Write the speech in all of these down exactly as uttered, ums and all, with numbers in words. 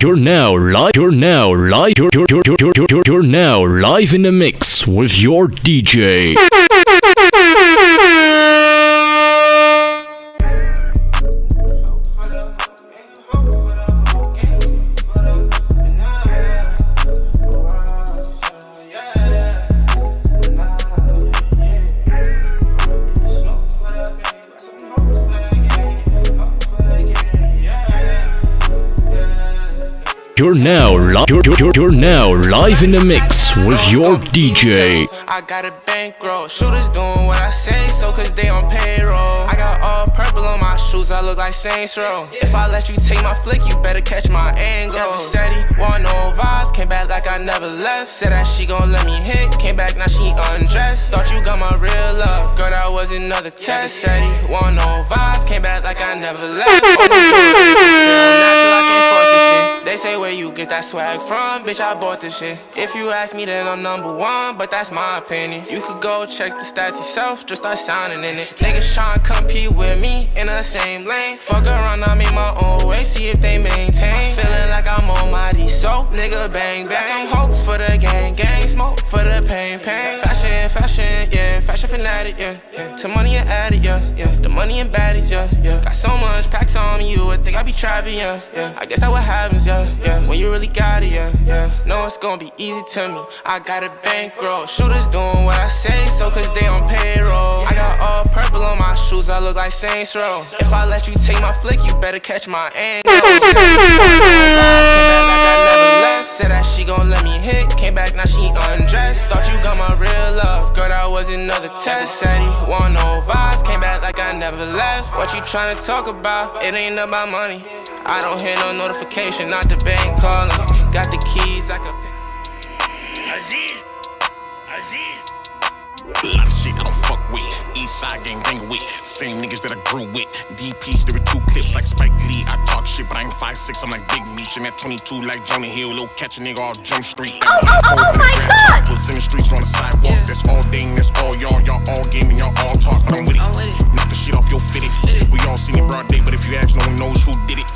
You're now live. You're now live. You're, you're, you're, you're, you're, you're now live in the mix with your D J. You're now live. You're, you're, you're now live in the mix with your D J. I got a bankroll. Shooters doing what I say, so cause they on payroll. I got all purple on my shoes. I look like Saints Row. If I let you take my flick, you better catch my angle. Steady, want no vibes. Came back like I never left. Said that she gon' let me hit. Came back now she undressed. Thought you got my real love, girl. That was another test. Steady, want no vibes. Came back like I never left. Oh, natural, I can't force this shit. They say where you get that swag from, bitch, I bought this shit. If you ask me, then I'm number one, but that's my opinion. You could go check the stats yourself, just start signing in it. Niggas tryna compete with me in the same lane. Fuck around, I'm in my own way, see if they maintain. Feeling like I'm on my D-so, nigga, bang, bang. Got some hopes for the gang, gang, smoke for the pain, pain. Fashion, fashion, yeah, fashion fanatic, yeah, yeah. To money and addict, yeah, yeah. The money and baddies, yeah, yeah. Got so much packs on me, you would think I be trapping, yeah, yeah. I guess that what happens, yeah. Yeah, when you really got it, yeah, yeah. No, it's gonna be easy to me. I got a bankroll. Shooters doing what I say, so cause they on payroll. I got all purple on my shoes, I look like Saints Row. If I let you take my flick, you better catch my angle. Said that she gon' let me hit. Came back, now she undressed. Thought you got my real love, girl, that was another test. Said he want no vibes, came back like I never left. What you tryna talk about? It ain't about money. I don't hear no notification, not the bank calling. Got the keys, I could pick. Aziz, Aziz. A lot of shit I don't fuck with. Eastside gang gang with. Same niggas that I grew with. D Ps, there were two clips like Spike Lee. I talk shit, but I ain't five six, I'm like Big Meech. And at twenty-two like Johnny Hill, low catch a nigga off Jump Street. Oh, oh, oh, oh my God! I was in the streets on the sidewalk. Yeah. That's all ding, that's all y'all. Y'all all game and y'all all talk, but I'm with it. Knock the shit off your fitted. We all seen it broad day, but if you ask, no one knows who did it.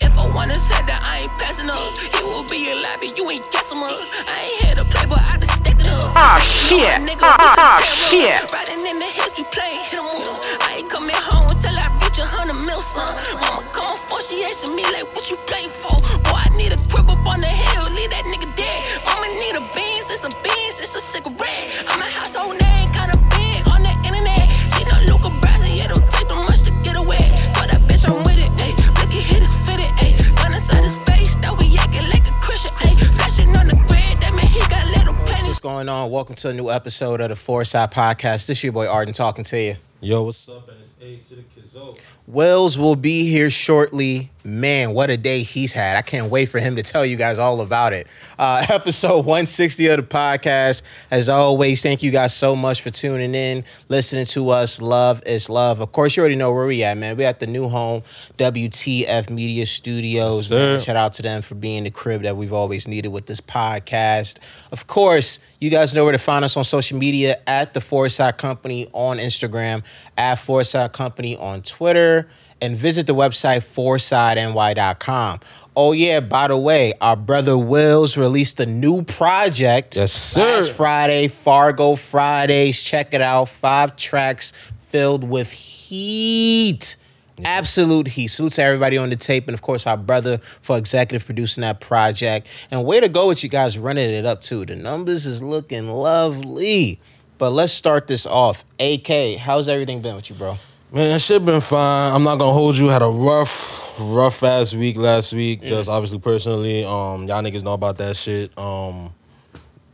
If I wanna say that I ain't passing up, it will be alive and you ain't guessing up. I ain't here to play, but I just stick it up. Ah, shit. Ah, shit. Riding in the history plane, hit em up. I ain't coming home until I reach a hundred mil, son. Mama come for, she asking me like, what you playing for? Boy, I need a crib up on the hill, leave that nigga dead. Mama need a beans, it's a beans, it's a cigarette. I'm a household name, kinda big on the internet. She done look around and it don't take too much to get away. But that bitch, I'm with it, ayy. Hit his fitted, ayy. Gun inside his face, that we acting like a Christian, ayy. Flashing on the grid, that man, he got little pennies. What's going on? Welcome to a new episode of the Four Side Podcast. This your boy Arden talking to you. Yo, what's up? And it's A to the Kizo. Wills will be here shortly. Man, what a day he's had. I can't wait for him to tell you guys all about it. Uh, episode one sixty of the podcast. As always, thank you guys so much for tuning in, listening to us. Love is love. Of course, you already know where we at, man. We at the new home, W T F Media Studios. Yes, shout out to them for being the crib that we've always needed with this podcast. Of course, you guys know where to find us on social media at The four Side Company on Instagram, at four Side Company on Twitter, and visit the website four side n y dot com. Oh, yeah, by the way, our brother Wills released a new project. Yes, sir. Last Friday, Fargo Fridays. Check it out. Five tracks filled with heat. Absolute heat. Salute to everybody on the tape, and of course our brother for executive producing that project. And way to go with you guys running it up too. The numbers is looking lovely. But let's start this off. A K, how's everything been with you, bro? Man, that shit been fine. I'm not gonna hold you. Had a rough, rough ass week last week. Mm. Just obviously personally, um, y'all niggas know about that shit. Um,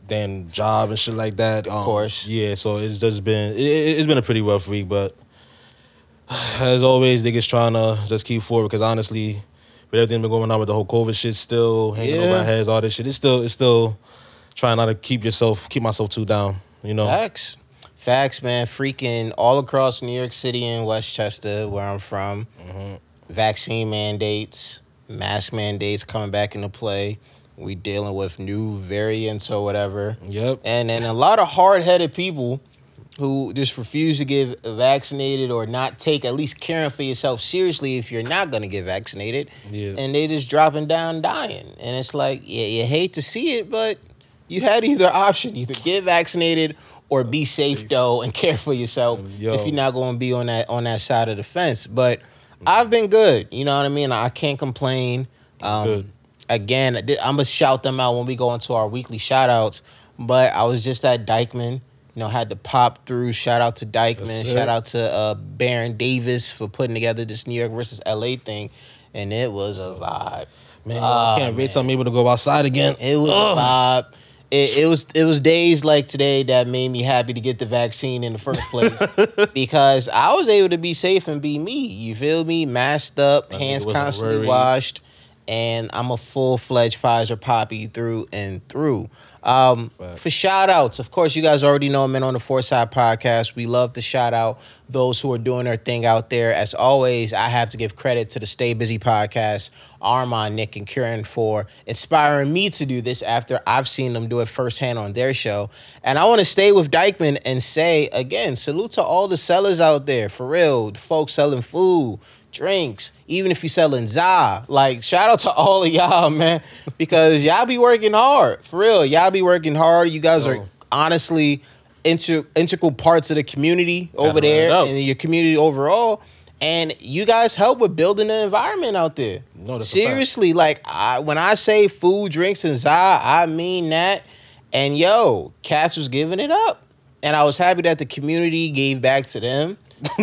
then job and shit like that. Um, of course. Yeah. So it's just been it, it's been a pretty rough week, but as always, niggas trying to just keep forward because honestly, with everything been going on with the whole COVID shit, still hanging yeah. over our heads, all this shit. It's still, it's still trying not to keep yourself, keep myself too down. You know, facts, facts, man. Freaking all across New York City and Westchester, where I'm from, mm-hmm. vaccine mandates, mask mandates coming back into play. We dealing with new variants or whatever. Yep. And then a lot of hard headed people who just refuse to get vaccinated or not take at least caring for yourself seriously if you're not going to get vaccinated. Yeah. And they just dropping down dying. And it's like, yeah, you hate to see it, but you had either option. Either get vaccinated or be safe, though, and care for yourself Yo. if you're not going to be on that on that side of the fence. But I've been good. You know what I mean? I can't complain. Um, good. Again, I'm going to shout them out when we go into our weekly shout-outs. But I was just at Dyckman. You know, had to pop through. Shout out to Dyckman. Shout out to uh, Baron Davis for putting together this New York versus L A thing. And it was a vibe. Man, uh, I can't wait till I'm able to go outside again. It was Ugh. a vibe. It, it was it was days like today that made me happy to get the vaccine in the first place because I was able to be safe and be me. You feel me? Masked up, I hands constantly worried. washed. And I'm a full-fledged Pfizer poppy through and through. Um, for shout-outs, of course, you guys already know, man, on the Four Side Podcast, we love to shout-out those who are doing their thing out there. As always, I have to give credit to the Stay Busy Podcast, Armand, Nick, and Kieran for inspiring me to do this after I've seen them do it firsthand on their show. And I want to stay with Dyckman and say, again, salute to all the sellers out there, for real, the folks selling food, drinks, even if you're selling za, like shout out to all of y'all, man, because y'all be working hard, for real. Y'all be working hard. You guys are honestly inter- integral parts of the community over there and your community overall, and you guys help with building the environment out there. No, seriously, like I, when I say food, drinks, and za, I mean that. And yo, Cats was giving it up, and I was happy that the community gave back to them.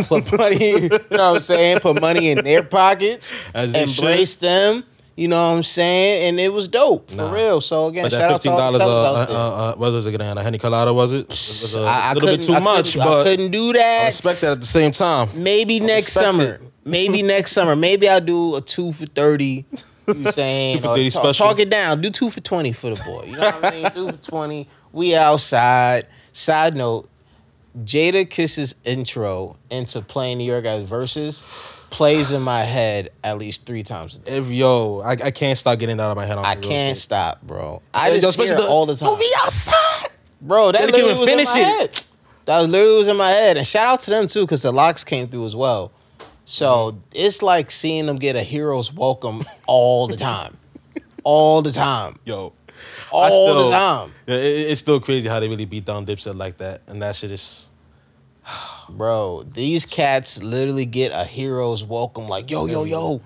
Put money, you know what I'm saying? Put money in their pockets, As embrace should. them, you know what I'm saying? And it was dope, for nah. real. So again, but shout out to all the sellers uh, out there. Uh, uh, what was it again? A honey colada, was it? It was a I, I little bit too I much, but I couldn't do that. I respect that at the same time. Maybe I next summer. It. Maybe next summer. Maybe I'll do a two for thirty. You know what I'm saying? Two for thirty talk, special. Talk it down. Do two for twenty for the boy. You know what I mean? Two for twenty. We outside. Side note. Jadakiss's intro into playing New York as verses plays in my head at least three times a day. If, yo, I, I can't stop getting that out of my head. I can't stop, bro. I yo, just yo, hear the, all the time. Go be outside, bro. That literally was finish in my it. head. That was literally was in my head. And shout out to them too, because the locks came through as well. So mm-hmm. it's like seeing them get a hero's welcome all the time, all the time, yo. All still, the time. It, it's still crazy how they really beat down Dipset like that. And that shit is... Bro, these cats literally get a hero's welcome. Like, yo, yo, yo,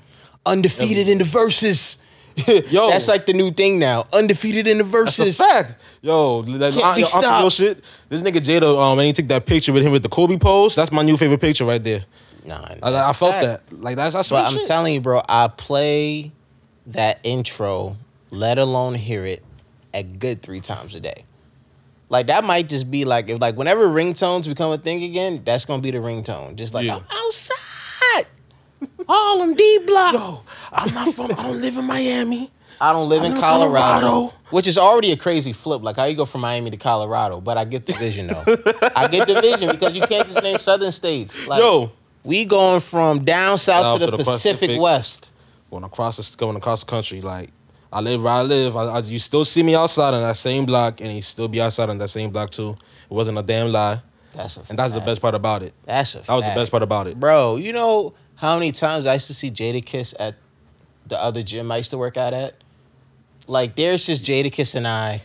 undefeated yo. in the verses. Yo, that's like the new thing now. Undefeated in the verses. That's a fact. Yo, that, Can't I, be yo stopped. Real shit. This nigga Jada, um, and he took that picture with him with the Kobe pose. That's my new favorite picture right there. Nah, I, I felt fact. that. Like, that's, that's But I'm shit. telling you, bro, I play that intro, let alone hear it, a good three times a day. Like, that might just be like, if like whenever ringtones become a thing again, that's going to be the ringtone. Just like, yeah. I'm outside. Harlem D block. Yo, I'm not from, I don't live in Miami. I don't live I in Colorado, Colorado. Which is already a crazy flip. Like, how you go from Miami to Colorado? But I get the vision, though. I get the vision because you can't just name southern states. Like, Yo. we going from down south, south to the, to the Pacific, Pacific West. Going across the, going across the country, like, I live where I live. I, I, you still see me outside on that same block, and you still be outside on that same block, too. It wasn't a damn lie. That's a fact. And that's the best part about it. That's a fact. That was the best part about it. Bro, you know how many times I used to see Jadakiss at the other gym I used to work out at? Like, there's just Jadakiss and I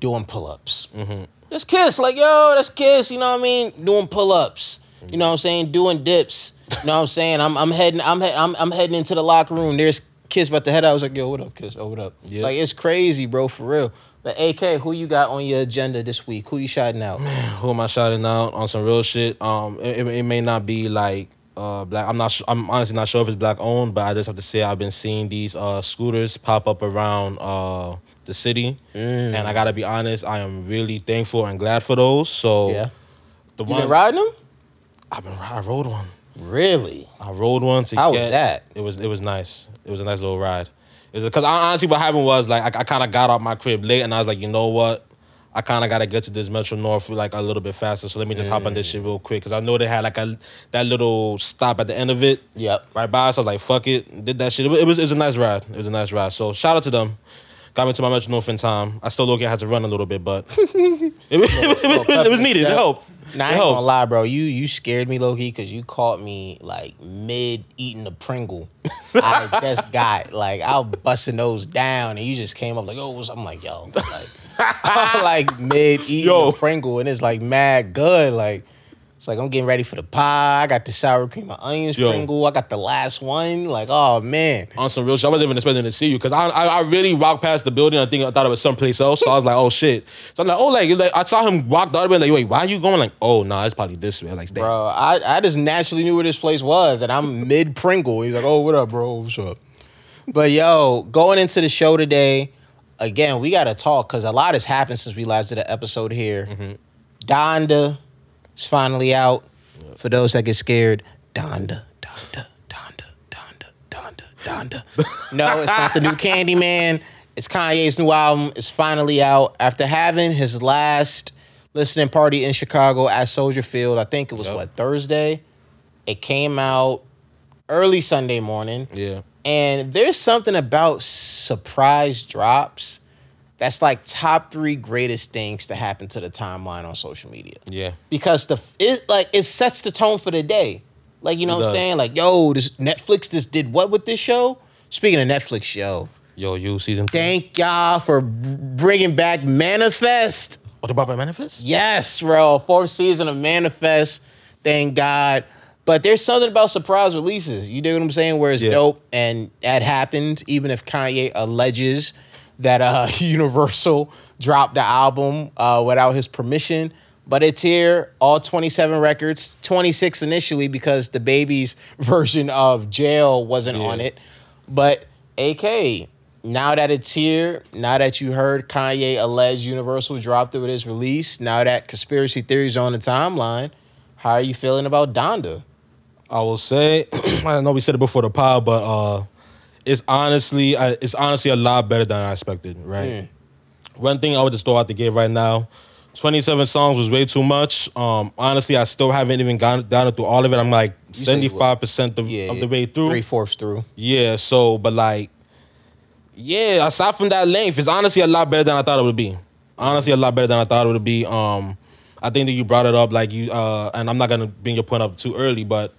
doing pull-ups. Mm-hmm. Just Kiss. Like, yo, that's Kiss. You know what I mean? Doing pull-ups. Mm-hmm. You know what I'm saying? Doing dips. You know what I'm saying? I'm, I'm heading I'm, he- I'm, I'm heading into the locker room. There's Kiss about the head. I was like, yo, what up, Kiss? Oh, what up? Yep. Like, it's crazy, bro, for real. But A K, who you got on your agenda this week? Who you shouting out? Man, who am I shouting out on some real shit? Um, it, it may not be like uh black. I'm not. I'm honestly not sure if it's black owned, but I just have to say I've been seeing these uh scooters pop up around uh the city, mm. and I gotta be honest, I am really thankful and glad for those. So yeah, the you ones, been riding them? I've been. I rode one. Really? I rode one to How get... How was that? It was it was nice. It was a nice little ride. Because honestly, what happened was, like, I, I kind of got out my crib late, and I was like, you know what? I kind of got to get to this Metro North, like, a little bit faster, so let me just mm. hop on this shit real quick. Because I know they had, like, a, that little stop at the end of it. Yep. Right by us. So I was like, fuck it. Did that shit. It was, it was, it was a nice ride. It was a nice ride. So shout out to them. Got me to my Metro North in time. I still look at I had to run a little bit, but it, it, it, it, it was needed. It helped. Nah, I ain't gonna lie, bro. You you scared me low key because you caught me like mid eating a Pringle. I just got like I was busting those down, and you just came up like, oh, what's... I'm like, yo, like I'm like mid eating a Pringle, and it's like mad good. Like it's like I'm getting ready for the pie. I got the sour cream and onions yo. Pringle. I got the last one. Like, oh man, on some real shit, I wasn't even expecting to see you because I, I I really walked past the building. I think I thought it was someplace else. So I was like, oh shit. So I'm like, oh like, like I saw him walk the other way. Like, wait, why are you going? Like, oh nah, it's probably this way. Like, damn. Bro, I I just naturally knew where this place was, and I'm mid Pringle. He's like, oh, what up, bro? What's up? But yo, going into the show today, again, we gotta talk because a lot has happened since we last did an episode here. Mm-hmm. Donda. It's finally out. For those that get scared, Donda, Donda, Donda, Donda, Donda, Donda. No, it's not the new Candyman. It's Kanye's new album. It's finally out. After having his last listening party in Chicago at Soldier Field, I think it was, yep. what, Thursday? It came out early Sunday morning. Yeah. And there's something about surprise drops that's like top three greatest things to happen to the timeline on social media. Yeah. Because the it like it sets the tone for the day. Like, you know what I'm saying? Like, yo, this Netflix this did what with this show? Speaking of Netflix, yo. Yo, you season three. Thank y'all for bringing back Manifest. What about my Manifest? Yes, bro. Fourth season of Manifest. Thank God. But there's something about surprise releases. You dig what I'm saying? Where it's yeah. dope and that happened, even if Kanye alleges that uh, Universal dropped the album uh, without his permission. But it's here, all twenty-seven records, twenty-six initially because the baby's version of Jail wasn't yeah. on it. But A K, now that it's here, now that you heard Kanye allege Universal dropped it with his release, now that conspiracy theories are on the timeline, how are you feeling about Donda? I will say, I know we said it before the pod, but... Uh... It's honestly, it's honestly a lot better than I expected, right? Mm. One thing I would just throw out the gate right now, twenty-seven songs was way too much. Um, honestly, I still haven't even gotten down through all of it. I'm like seventy-five percent of, yeah, of the way through. Three-fourths through. Yeah, so, but like, yeah, aside from that length, it's honestly a lot better than I thought it would be. Honestly, a lot better than I thought it would be. Um, I think that you brought it up, like you, uh, and I'm not going to bring your point up too early, but...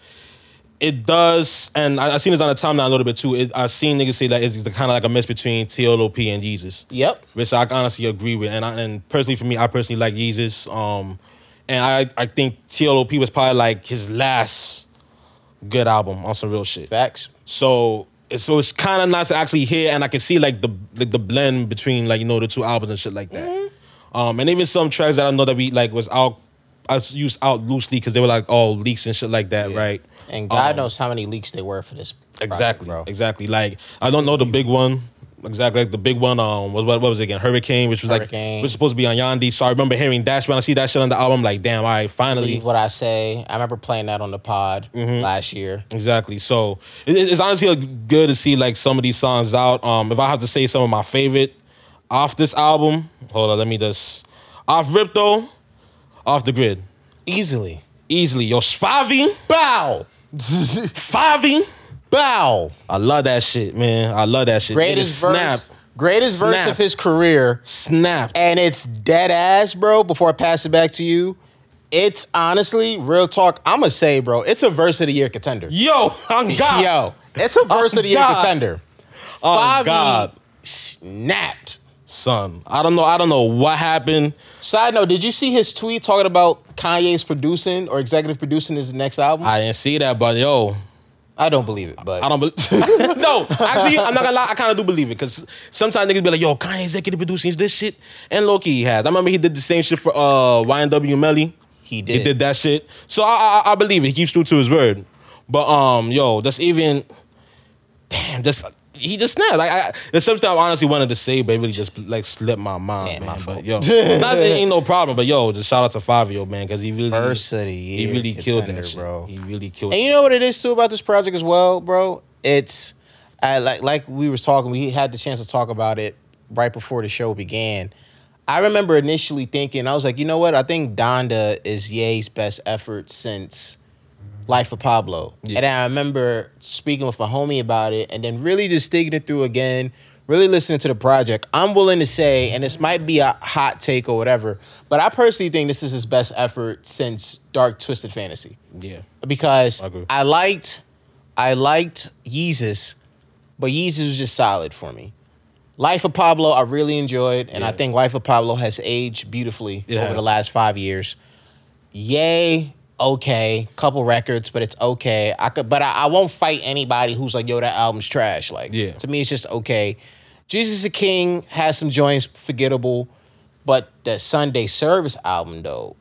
It does, and I've seen this on the timeline a little bit too. It, I've seen niggas say that it's kind of like a mix between T L O P and Yeezus. Yep. Which I honestly agree with. And I, and personally, for me, I personally like Yeezus. Um, and I, I think T L O P was probably like his last good album on some real shit. Facts. So it's, so it's kind of nice to actually hear, and I can see like the like the blend between like, you know, the two albums and shit like that. Mm-hmm. Um, and even some tracks that I know that we like was out, I used out loosely because they were like all leaks and shit like that, yeah. right? And God um, knows how many leaks there were for this. Exactly, project, bro. Exactly. Like, I don't know the big one. Exactly. Like, the big one um, was, what, what was it again? Hurricane, which was Hurricane. like, which was supposed to be on Yandy. So I remember hearing that. When I see that shit on the album, I'm like, damn, all right, finally. Believe what I say. I remember playing that on the pod mm-hmm. last year. Exactly. So it, it's honestly good to see, like, some of these songs out. Um, if I have to say some of my favorite off this album, hold on, let me just, off Rip, though, Off the Grid. Easily. Easily. Yo, Favio. Bow. Favio. Bow. I love that shit, man. I love that shit. Greatest verse. Snapped. Greatest verse Snapped. of his career. Snapped. And it's dead ass, bro. Before I pass it back to you, it's honestly, real talk, I'ma say, bro, it's a verse of the year contender. Yo, on God. Yo, it's a verse on of the year God. contender. Favio. On God. Snapped. Son, I don't know. I don't know what happened. Side note: did you see his tweet talking about Kanye's producing or executive producing his next album? I didn't see that, but yo, I don't believe it. But I don't. Be- no, actually, I'm not gonna lie. I kind of do believe it because sometimes niggas be like, "Yo, Kanye executive producing this shit," and low key he has. I remember he did the same shit for uh, Y N W Melly. He did. He did that shit. So I, I, I believe it. He keeps true to his word. But um, yo, that's even. Damn, that's. He just snapped. Like, I, there's something I honestly wanted to say, but it really just like slipped my mind, yeah, man. My but yo, not ain't no problem. But yo, just shout out to Favio, man, because he really, First of the year he really killed that, shit. bro. He really killed. And you know what it is too about this project as well, bro. It's I, like like we were talking. We had the chance to talk about it right before the show began. I remember initially thinking, I was like, you know what? I think Donda is Ye's best effort since Life of Pablo. Yeah. And I remember speaking with a homie about it and then really just thinking it through again, really listening to the project, I'm willing to say, and this might be a hot take or whatever, but I personally think this is his best effort since Dark Twisted Fantasy. Yeah. Because I, I liked I liked Yeezus, but Yeezus was just solid for me. Life of Pablo, I really enjoyed, and yeah. I think Life of Pablo has aged beautifully it over has. the last five years. Yay, okay, couple records, but it's okay. I could, but I, I won't fight anybody who's like, yo, that album's trash. Like, yeah. to me, it's just okay. Jesus the King has some joints forgettable, but the Sunday Service album, though,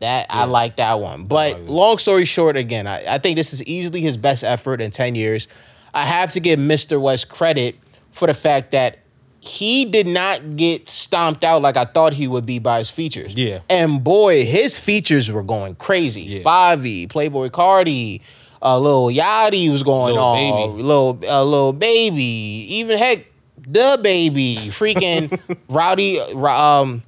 that yeah. I like that one. But like long story short, again, I, I think this is easily his best effort in ten years. I have to give Mister West credit for the fact that he did not get stomped out like I thought he would be by his features. Yeah. And boy, his features were going crazy. Yeah. Favio, Playboi Carti, uh, Lil Yachty was going Lil on. Baby. Lil, uh, Lil Baby. Even heck, the baby. Freaking Rowdy, um,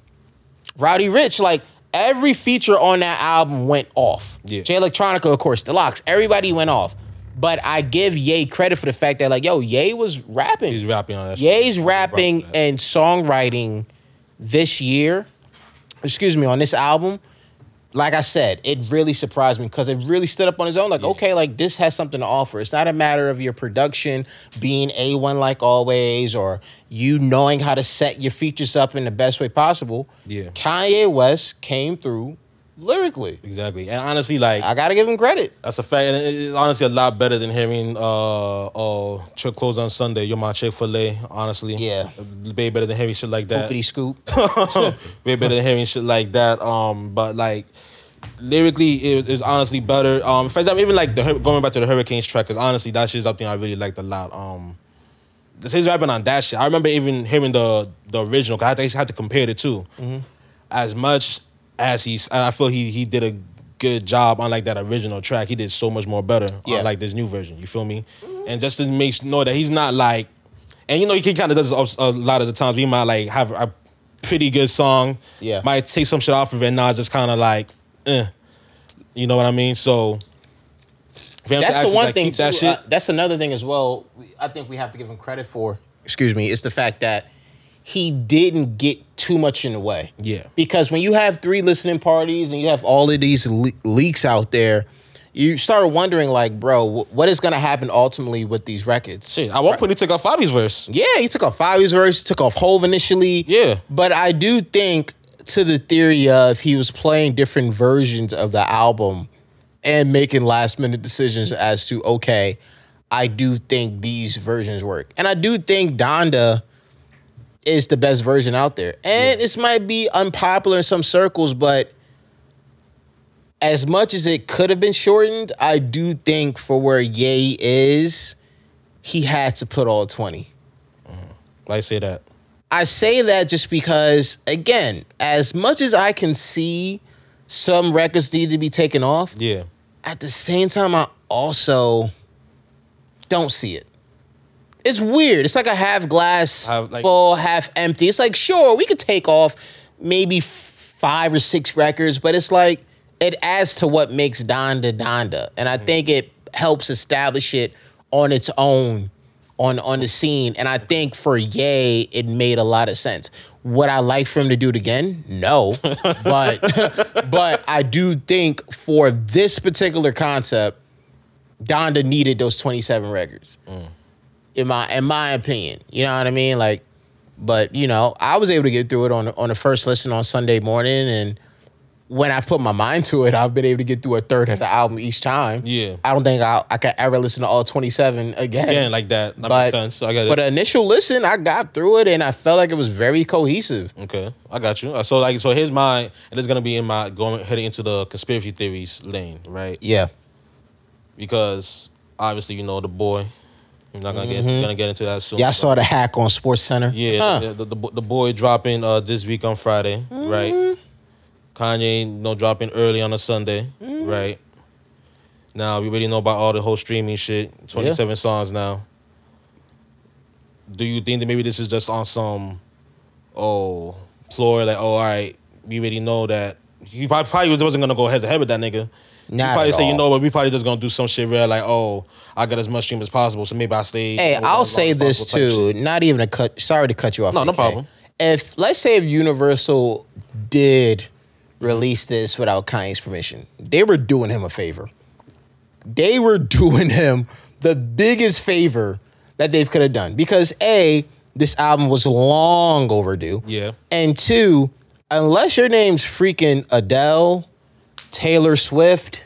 Rowdy Rich. Like, every feature on that album went off. Yeah. Jay Electronica, of course, the Locks. Everybody went off. But I give Ye credit for the fact that, like, yo, Ye was rapping. He's rapping on that. Ye's rapping that. and songwriting this year, excuse me, on this album. Like I said, it really surprised me because it really stood up on his own. Like, yeah. okay, like, this has something to offer. It's not a matter of your production being A one like always or you knowing how to set your features up in the best way possible. Yeah. Kanye West came through. Lyrically. Exactly. And honestly, like... I gotta give him credit. That's a fact. And it's honestly a lot better than hearing, uh, oh, Trick Close on Sunday, You're My Chick-fil-A, honestly. Yeah. Way better than hearing shit like that. Poopity scoop. Way better than hearing shit like that. Um, But, like, lyrically, it was honestly better. Um, For example, even, like, the, going back to the Hurricanes track, because, honestly, that shit's something I really liked a lot. Um, His rapping on that shit. I remember even hearing the, the original, because I actually had to compare the two. Mm-hmm. As much... As he, I feel he he did a good job on like that original track. He did so much more better yeah. on like this new version. You feel me? Mm-hmm. And just to make sure that he's not like, and you know he kind of does this a lot of the times. We might like have a pretty good song, yeah. might take some shit off of it, and now it's just kind of like, eh. You know what I mean? So that's the one like, thing. Too, that shit, uh, that's another thing as well. I think we have to give him credit for. Excuse me. It's the fact that he didn't get too much in the way. Yeah. Because when you have three listening parties and you have all of these le- leaks out there, you start wondering, like, bro, w- what is going to happen ultimately with these records? Shit, at one point, he took off Favio's verse. Yeah, he took off Favio's verse, took off Hove initially. Yeah. But I do think, to the theory of he was playing different versions of the album and making last-minute decisions as to, okay, I do think these versions work. And I do think Donda... is the best version out there. And yeah. this might be unpopular in some circles, but as much as it could have been shortened, I do think for where Ye is, he had to put all twenty. Mm-hmm. I say that. I say that just because, again, as much as I can see some records need to be taken off, yeah. at the same time, I also don't see it. It's weird. It's like a half glass half, like, full, half empty. It's like, sure, we could take off maybe f- five or six records, but it's like it adds to what makes Donda Donda. And I mm-hmm. think it helps establish it on its own on, on the scene. And I think for Ye, it made a lot of sense. Would I like for him to do it again? No. but but I do think for this particular concept, Donda needed those twenty-seven records. Mm. In my in my opinion, you know what I mean? Like, but, you know, I was able to get through it on, on the first listen on Sunday morning. And when I put my mind to it, I've been able to get through a third of the album each time. Yeah. I don't think I I could ever listen to all twenty-seven again. Again, like that. That but, makes sense. I got it. But the initial listen, I got through it and I felt like it was very cohesive. Okay. I got you. So, like, so here's my, and it's going to be in my, going heading into the conspiracy theories lane, right? Yeah. Because obviously, you know, the boy. I'm not gonna mm-hmm. get gonna get into that soon. Yeah, I saw the hack on SportsCenter. Yeah, huh. the, the, the the boy dropping uh, this week on Friday, mm-hmm. right? Kanye, no dropping early on a Sunday, mm-hmm. right? Now we already know about all the whole streaming shit. twenty-seven yeah. songs now. Do you think that maybe this is just on some oh ploy like oh all right we already know that he probably, probably wasn't gonna go head to head with that nigga. Not probably say, all. You know what, we probably just gonna do some shit real, like, oh, I got as much stream as possible, so maybe I stay. Hey, I'll say this too. Not even a cut. Sorry to cut you off. No, no problem. If let's say if Universal did release this without Kanye's permission, they were doing him a favor. They were doing him the biggest favor that they could have done, because A, this album was long overdue. Yeah. And two, unless your name's freaking Adele, Taylor Swift,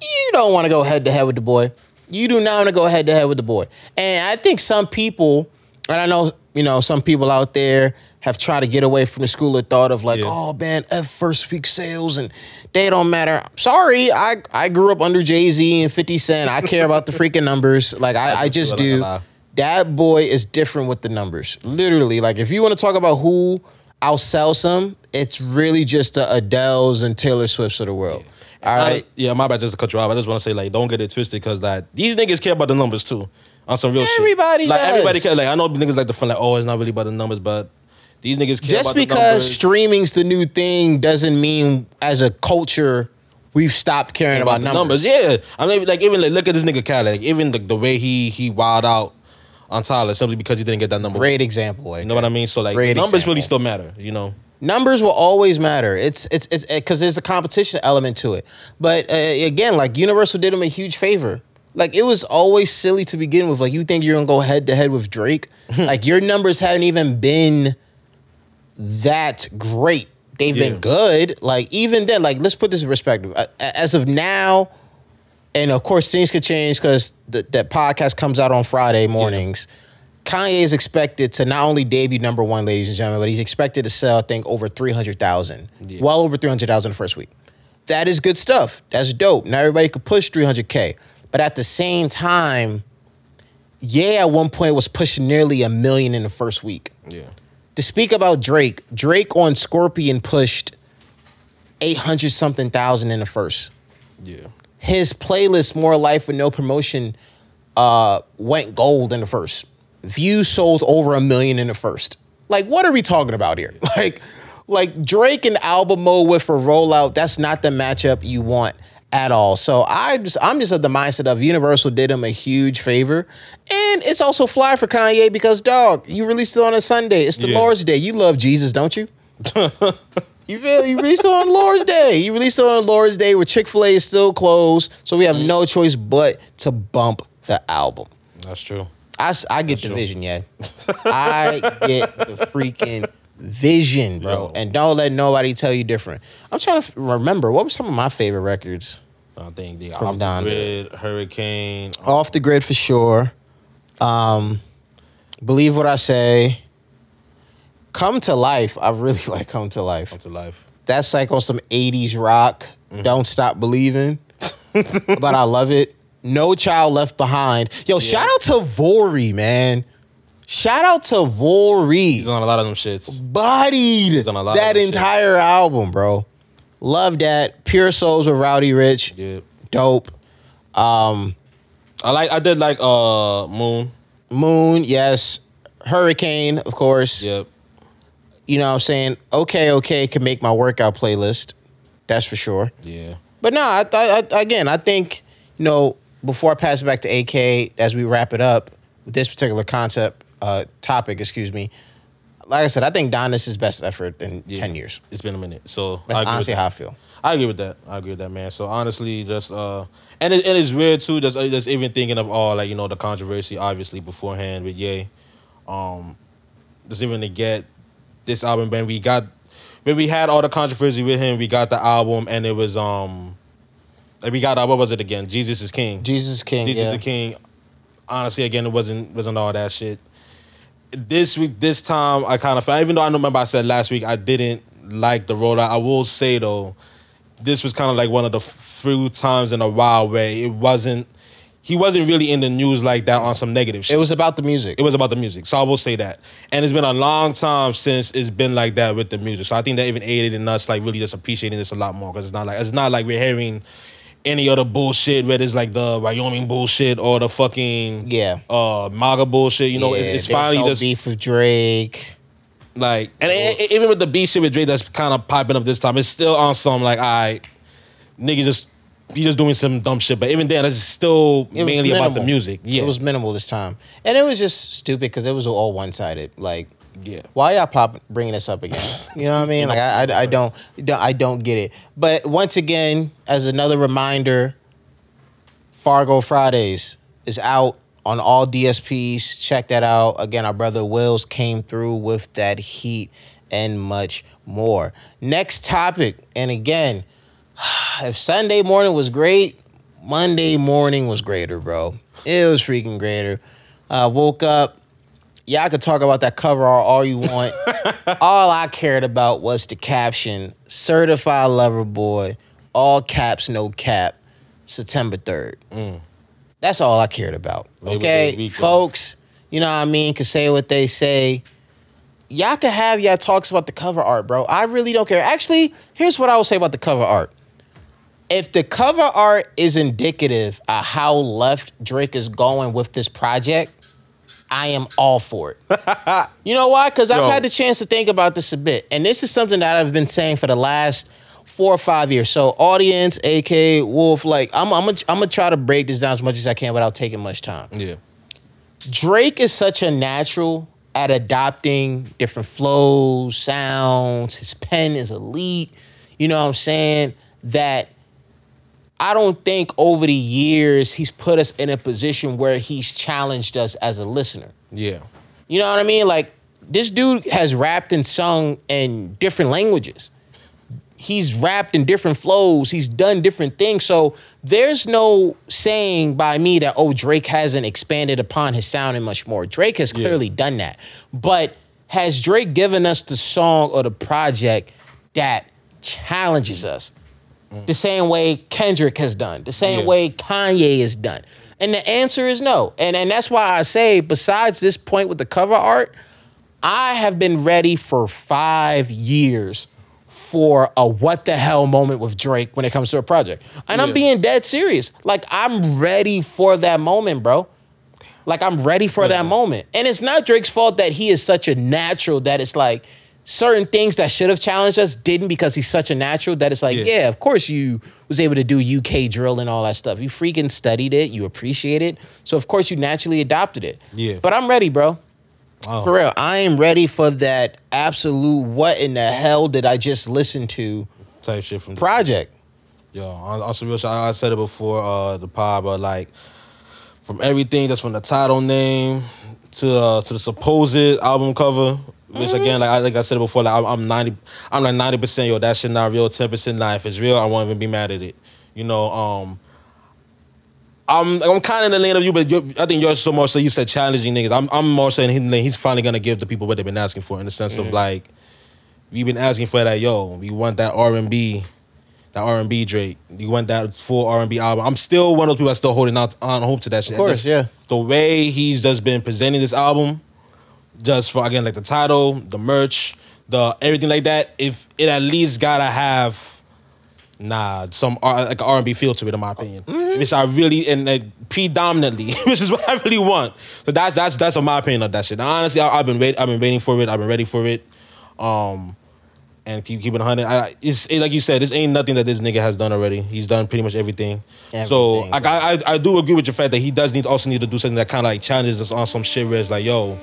you don't want to go head to head with the boy. You do not want to go head to head with the boy. And I think some people, and I know, you know, some people out there have tried to get away from the school of thought of like, yeah. oh man, F first week sales and they don't matter. Sorry, I, I grew up under Jay-Z and fifty Cent. I care about the freaking numbers. Like I, I just do. That boy is different with the numbers. Literally, like if you want to talk about who outsells him, it's really just the Adele's and Taylor Swift's of the world. Yeah. All right. I, yeah, my bad, just to cut you off. I just want to say, like, don't get it twisted, because that these niggas care about the numbers too. On some real everybody shit. Everybody does. Like, everybody cares. Like, I know niggas like the fun, like, oh, it's not really about the numbers, but these niggas care just about the numbers. Just because streaming's the new thing doesn't mean as a culture we've stopped caring about, about numbers. numbers. Yeah. I mean, like, even like, look at this nigga Khaled. Like, even the, the way he he wild out on Tyler simply because he didn't get that number. Great example. Like, you know what I mean? So, like, numbers example. really still matter, you know? Numbers will always matter. It's it's it's because it, there's a competition element to it. But uh, again, like, Universal did him a huge favor. Like, it was always silly to begin with. Like, you think you're going to go head-to-head with Drake? Like, your numbers haven't even been that great. They've yeah. been good. Like, even then, like, let's put this in perspective. As of now, and, of course, things could change because th- that podcast comes out on Friday mornings. Yeah. Kanye is expected to not only debut number one, ladies and gentlemen, but he's expected to sell, I think, over three hundred thousand. Yeah. Well over three hundred thousand the first week. That is good stuff. That's dope. Now everybody could push three hundred K. But at the same time, yeah, at one point was pushing nearly a million in the first week. Yeah. To speak about Drake, Drake on Scorpion pushed eight hundred something thousand in the first. Yeah. His playlist, More Life with No Promotion, uh, went gold in the first. Views sold over a million in the first. Like, what are we talking about here? Like, like Drake and album mode with a rollout, that's not the matchup you want at all. So I just, I'm just of the mindset of Universal did him a huge favor. And it's also fly for Kanye because, dog, you released it on a Sunday. It's the yeah. Lord's Day. You love Jesus, don't you? You feel you released it on Lord's Day. You released it on Lord's Day where Chick-fil-A is still closed. So we have no choice but to bump the album. That's true. I, I get That's the true. vision, yeah. I get the freaking vision, bro. Yo. And don't let nobody tell you different. I'm trying to f- remember, what were some of my favorite records? I think the Off Donda. the Grid, Hurricane. Off the Grid for sure. Um, Believe What I Say. Come to Life. I really like Come to Life. Come to Life. That's like on some eighties rock. Mm-hmm. Don't Stop Believing. But I love it. No Child Left Behind. Yo, yeah. Shout out to Vori, man. Shout out to Vori. He's on a lot of them shits. Bodied He's on a lot that of them entire shit. album, bro. Love that. Pure Souls with Rowdy Rich. Yeah. Dope. Um, I like. I did like uh, Moon. Moon, yes. Hurricane, of course. Yep. You know what I'm saying? Okay, okay can make my workout playlist. That's for sure. Yeah. But no, I, I, I, again, I think, you know, before I pass it back to A K, as we wrap it up, with this particular concept, Uh, topic, excuse me. Like I said, I think Donda's his best effort in yeah, ten years. It's been a minute, so I agree honestly with that. How I feel. I agree with that. I agree with that, man. So honestly, just uh, and it, and it's weird too. Just just even thinking of all like you know the controversy, obviously beforehand with Ye, um, just even to get this album. When we got when we had all the controversy with him, we got the album, and it was um, like we got uh, what was it again? Yeezus is King. Yeezus is King. Yeezus yeah. the King. Honestly, again, it wasn't wasn't all that shit. This week, this time, I kind of, even though I remember I said last week, I didn't like the rollout. I will say, though, this was kind of like one of the few times in a while where it wasn't, he wasn't really in the news like that on some negative shit. It was about the music. It was about the music. So I will say that. And it's been a long time since it's been like that with the music. So I think that even aided in us, like, really just appreciating this a lot more because it's not like, it's not like we're hearing any other bullshit, whether it's like the Wyoming bullshit or the fucking yeah, uh, MAGA bullshit, you know, yeah, it's, it's finally no just beef with Drake. Like, and yeah. it, it, even with the beef shit with Drake that's kind of popping up this time, it's still on some like, all right, niggas just you just doing some dumb shit. But even then, it's still it mainly about the music. Yeah. It was minimal this time. And it was just stupid because it was all one-sided. Like, yeah. Why y'all pop bringing this up again? You know what I mean? Like, I, I, I, don't, I don't get it. But once again, as another reminder, Fargo Fridays is out on all D S Ps. Check that out. Again, our brother Wills came through with that heat and much more. Next topic. And again, if Sunday morning was great, Monday morning was greater, bro. It was freaking greater. Uh, woke up. Yeah, I could talk about that cover art all you want. All I cared about was the caption, Certified Lover Boy, all caps, no cap, September third. Mm. That's all I cared about. Okay, folks, you know what I mean? Can say what they say. Y'all could have y'all talks about the cover art, bro. I really don't care. Actually, here's what I will say about the cover art. If the cover art is indicative of how left Drake is going with this project, I am all for it. You know why? Because I've had the chance to think about this a bit. And this is something that I've been saying for the last four or five years. So audience, A K, Wolf, like, I'm I'm gonna I'm gonna try to break this down as much as I can without taking much time. Yeah. Drake is such a natural at adopting different flows, sounds. His pen is elite. You know what I'm saying? That I don't think over the years he's put us in a position where he's challenged us as a listener. Yeah. You know what I mean? Like, this dude has rapped and sung in different languages. He's rapped in different flows. He's done different things. So there's no saying by me that, oh, Drake hasn't expanded upon his sound and much more. Drake has clearly yeah. done that. But has Drake given us the song or the project that challenges us? The same way Kendrick has done. The same yeah. way Kanye has done. And the answer is no. And and that's why I say, besides this point with the cover art, I have been ready for five years for a what the hell moment with Drake when it comes to a project. And yeah. I'm being dead serious. Like, I'm ready for that moment, bro. Like, I'm ready for yeah. that moment. And it's not Drake's fault that he is such a natural that it's like, certain things that should have challenged us didn't because he's such a natural that it's like, yeah. yeah, of course you was able to do U K drill and all that stuff. You freaking studied it. You appreciate it. So, of course, you naturally adopted it. Yeah. But I'm ready, bro. Oh. For real. I am ready for that absolute what in the hell did I just listen to type shit from project. The- Yo, also real shit. I said it before uh, the pod, but like from everything that's from the title name to uh, to the supposed album cover. Which again, like I like I said before, like I'm ninety, I'm like ninety percent. Yo, that shit not real. Ten percent, nah. If it's real, I won't even be mad at it. You know, um, I'm I'm kind of in the lane of you, but you're, I think you're so much so you said challenging niggas. I'm I'm more saying he, he's finally gonna give the people what they've been asking for in the sense mm-hmm. of like we've been asking for that. Like, yo, we want that R and B, that R and B Drake. You want that full R and B album. I'm still one of those people that's still holding out on hope to that shit. Of course, just, yeah. The way he's just been presenting this album. Just for, again, like the title, the merch, the everything like that, if it at least gotta have, nah, some R, like an R and B feel to it, in my opinion. Mm-hmm. Which I really, and like predominantly, which is what I really want. So that's that's that's my opinion of that shit. Now, honestly, I, I've been wait, I've been waiting for it. I've been ready for it. Um, and keep keeping one hundred. I, it's it, like you said, this ain't nothing that this nigga has done already. He's done pretty much everything. everything so I, I I do agree with your fact that he does need also need to do something that kind of like challenges us on some shit where it's like, yo.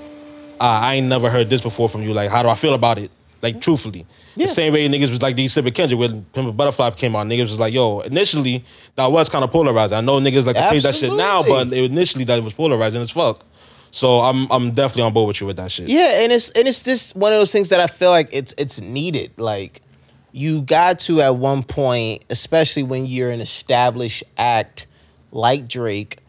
Uh, I ain't never heard this before from you. Like, how do I feel about it? Like, truthfully. Yeah. The same way niggas was like, these with Kendrick, when Pimp Butterfly came out, niggas was like, yo, initially, that was kind of polarizing. I know niggas like to praise that shit now, but initially that was polarizing as fuck. So I'm I'm definitely on board with you with that shit. Yeah, and it's and it's just one of those things that I feel like it's it's needed. Like, you got to at one point, especially when you're an established act like Drake,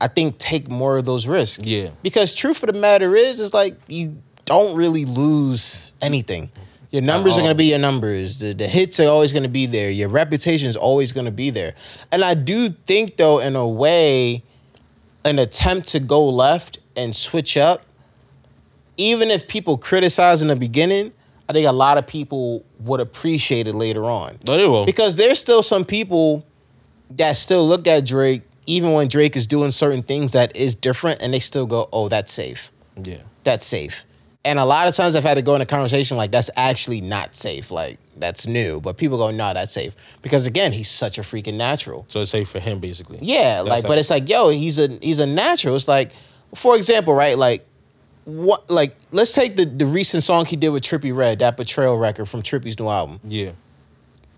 I think take more of those risks. Yeah. Because truth of the matter is, it's like you don't really lose anything. Your numbers uh-huh. are going to be your numbers. The, the hits are always going to be there. Your reputation is always going to be there. And I do think, though, in a way, an attempt to go left and switch up, even if people criticize in the beginning, I think a lot of people would appreciate it later on. No, they will. Because there's still some people that still look at Drake even when Drake is doing certain things that is different and they still go, oh, that's safe. Yeah. That's safe. And a lot of times I've had to go in a conversation like, that's actually not safe. Like, that's new. But people go, no, that's safe. Because, again, he's such a freaking natural. So it's safe for him, basically. Yeah. That's like, safe. But it's like, yo, he's a he's a natural. It's like, for example, right, like, what, like, let's take the, the recent song he did with Trippie Redd, that Betrayal record from Trippie's new album. Yeah.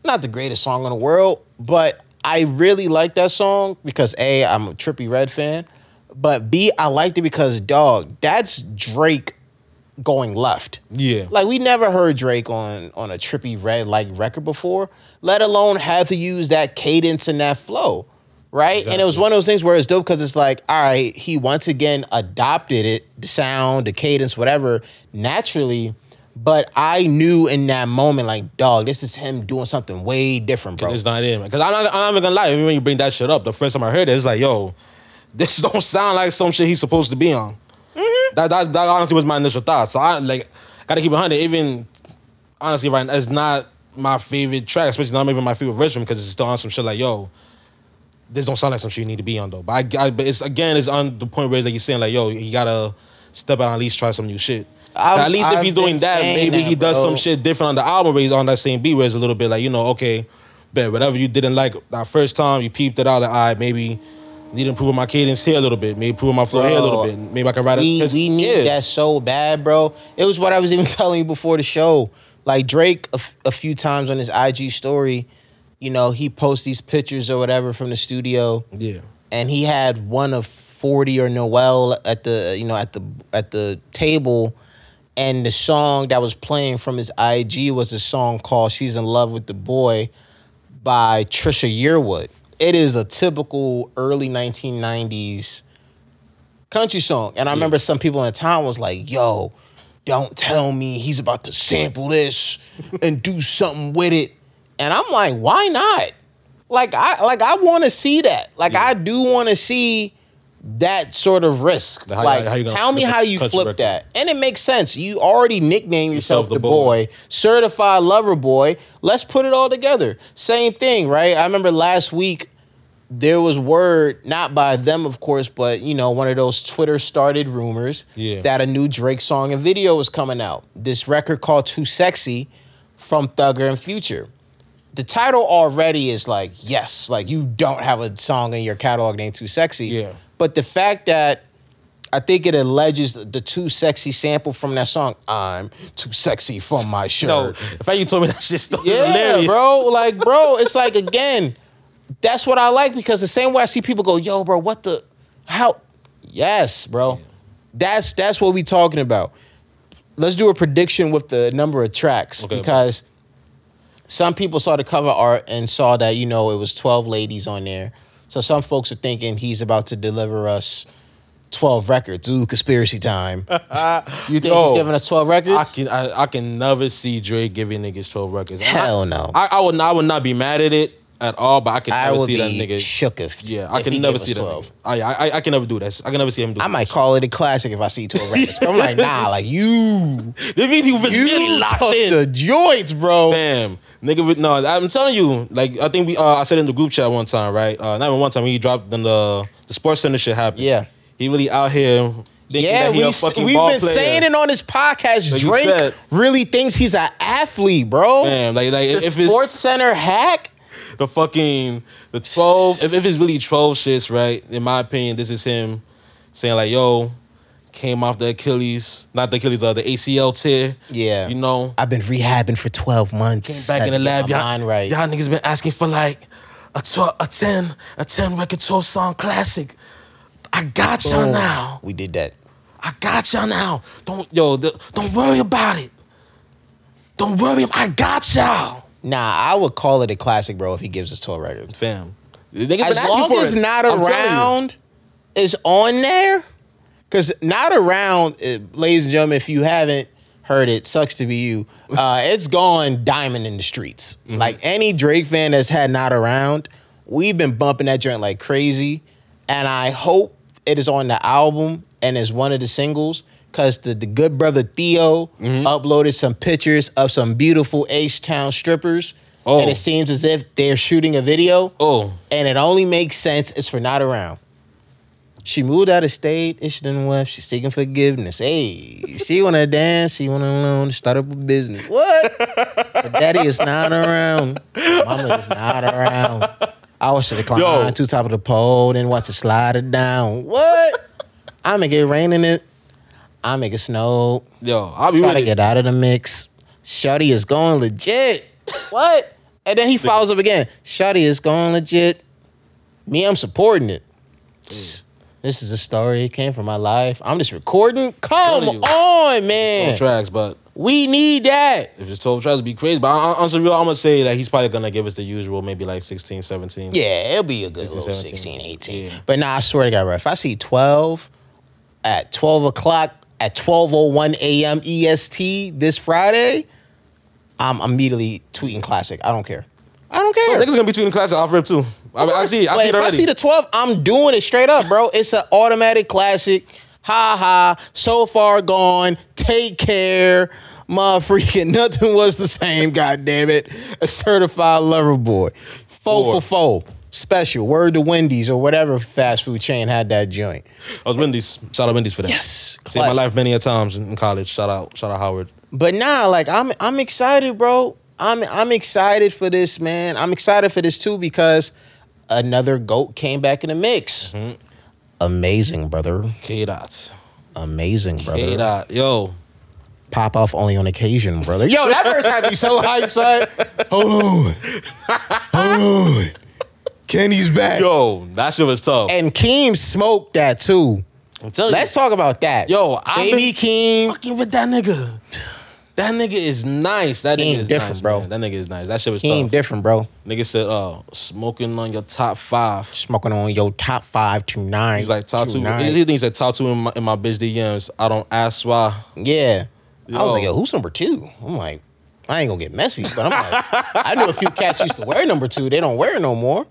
Not the greatest song in the world, but I really like that song because, A, I'm a Trippie Redd fan. But, B, I liked it because, dog, that's Drake going left. Yeah. Like, we never heard Drake on, on a Trippie Redd like record before, let alone have to use that cadence and that flow, right? Exactly. And it was one of those things where it's dope because it's like, all right, he once again adopted it, the sound, the cadence, whatever, naturally. But I knew in that moment, like, dog, this is him doing something way different, bro. It's not him. Because I'm not, I'm not even gonna lie, when you bring that shit up, the first time I heard it, it's like, yo, this don't sound like some shit he's supposed to be on. Mm-hmm. That, that that honestly was my initial thought. So I like gotta keep it one hundred. Even honestly, right, it's not my favorite track, especially not even my favorite version because it's still on some shit like, yo, this don't sound like some shit you need to be on though. But I, I but it's again, it's on the point where like you're saying like, yo, he gotta step out and at least try some new shit. I, at least I've if he's doing that, maybe that, he does bro. some shit different on the album where he's on that same beat where it's a little bit like, you know, okay, bet whatever you didn't like that first time, you peeped it out like, all right, maybe. Need to improve my cadence here a little bit. Maybe improve my flow bro, here a little bit. Maybe I can write we, a... We need yeah. that so bad, bro. It was what I was even telling you before the show. Like, Drake, a, a few times on his I G story, you know, he posts these pictures or whatever from the studio. Yeah. And he had one of forty or Noel at the, you know, at the at the table. And the song that was playing from his I G was a song called She's in Love with the Boy by Trisha Yearwood. It is a typical early nineteen nineties country song. And I yeah. remember some people in town was like, yo, don't tell me he's about to sample this and do something with it. And I'm like, why not? Like, I like I want to see that. Like, yeah. I do want to see that sort of risk. How, like, how you tell me how you flip record. that. And it makes sense. You already nicknamed yourself, yourself the, the boy. boy. Certified Lover Boy. Let's put it all together. Same thing, right? I remember last week there was word, not by them, of course, but, you know, one of those Twitter-started rumors yeah. that a new Drake song and video was coming out. This record called Too Sexy from Thugger and Future. The title already is like, yes, like you don't have a song in your catalog named Too Sexy. Yeah. But the fact that I think it alleges the Too Sexy sample from that song, I'm too sexy for my shirt. No, the fact you told me that shit's still yeah, hilarious. bro. Like, bro, it's like, again, that's what I like because the same way I see people go, yo, bro, what the, how? Yes, bro. Yeah. That's that's what we talking about. Let's do a prediction with the number of tracks okay, because bro. some people saw the cover art and saw that, you know, it was twelve ladies on there. So some folks are thinking he's about to deliver us twelve records. Ooh, conspiracy time. You think Yo, he's giving us twelve records? I can I, I can never see Drake giving niggas twelve records. Hell I, no. I, I, would, I would not be mad at it at all, but I can I never see that nigga. Shooketh. Yeah, I can never see twelve. that nigga. I, I I can never do that. I can never see him do that. I might call it a classic if I see twelve records. I'm like, nah, like you. That means he was you really locked in. the joints, bro. Damn. Nigga, no, I'm telling you, like, I think we, uh, I said in the group chat one time, right? Uh, not even one time, he dropped in the, the Sports Center shit happened. Yeah. He really out here thinking yeah, that he we, a fucking we've ball been player. saying it on his podcast. Like Drake said, really thinks he's an athlete, bro. Damn, like, like the if Sports it's. Sports Center hack? The fucking, the twelve, if, if it's really twelve shits, right? In my opinion, this is him saying, like, yo, came off the Achilles, not the Achilles, uh, the A C L tear. Yeah. You know? I've been rehabbing for twelve months. Came back in the lab. Y'all, right. y'all niggas been asking for like a, twelve, a ten, a ten record, twelve song classic. I got y'all now. We did that. I got y'all now. Don't, yo, the, don't worry about it. Don't worry. I got y'all. Nah, I would call it a classic, bro, if he gives us twelve records. Fam. As long as it. Not I'm Around is on there, because Not Around, ladies and gentlemen, if you haven't heard it, sucks to be you. Uh, it's gone diamond in the streets. Mm-hmm. Like any Drake fan that's had Not Around, we've been bumping that joint like crazy, and I hope it is on the album and is one of the singles. Because the, the good brother Theo mm-hmm. uploaded some pictures of some beautiful H-Town strippers. Oh. And it seems as if they're shooting a video. Oh. And it only makes sense it's for Not Around. She moved out of state. It's done well. She's seeking forgiveness. Hey, she want to dance. She want to alone. Start up a business. What? But daddy is not around. Mama is not around. I watched the climb on to top of the pole, then watch it slide it down. What? I make it rain in it. I make it snow. Yo, I'll be trying to get out of the mix. Shawty is going legit. What? And then he follows up again. Shawty is going legit. Me, I'm supporting it. Mm. This is a story. It came from my life. I'm just recording. Come on, man. twelve tracks, but we need that. If it's twelve tracks, it'd be crazy. But honestly, real, I'm going to say that he's probably going to give us the usual, maybe like sixteen, seventeen. Yeah, it'll be a good little sixteen, eighteen. Yeah. But nah, I swear to God, bro, if I see twelve at twelve o'clock, at twelve oh one a.m. E S T this Friday, I'm immediately tweeting classic. I don't care. I don't care. I think it's going to be tweeting classic off rip too. I, mean, I see it. I like, see it already. If I see the twelve, I'm doing it straight up, bro. It's an automatic classic. Ha ha. So far gone. Take care. My freaking nothing was the same. God damn it. A certified lover boy. Four for four. Special. Word to Wendy's or whatever fast food chain had that joint. I was Wendy's. Shout out Wendy's for that. Yes. Saved my life many a times in college. Shout out. Shout out Howard. But nah, like I'm I'm excited, bro. I'm I'm excited for this, man. I'm excited for this too because another GOAT came back in the mix. Mm-hmm. Amazing, brother. K-Dot. Amazing, brother. K-Dot. Yo. Pop off only on occasion, brother. Yo, that verse had me so hyped, son. Hold on. Hold on. Kenny's back. Yo, that shit was tough. And Keem smoked that too. I'm telling you. Let's talk about that. Yo, I'm Baby Keem. Fucking with that nigga. That nigga is nice. That nigga is different, nice, bro. Man. That nigga is nice. That shit was he tough. Ain't different, bro. Nigga said, "Oh, smoking on your top five. Smoking on your top five to nine." He's like, top two. Nine. He thinks that top two in my, in my bitch D Ms. I don't ask why. Yeah. Yo. I was like, yo, who's number two? I'm like, I ain't gonna get messy, but I'm like, I knew a few cats used to wear number two. They don't wear it no more.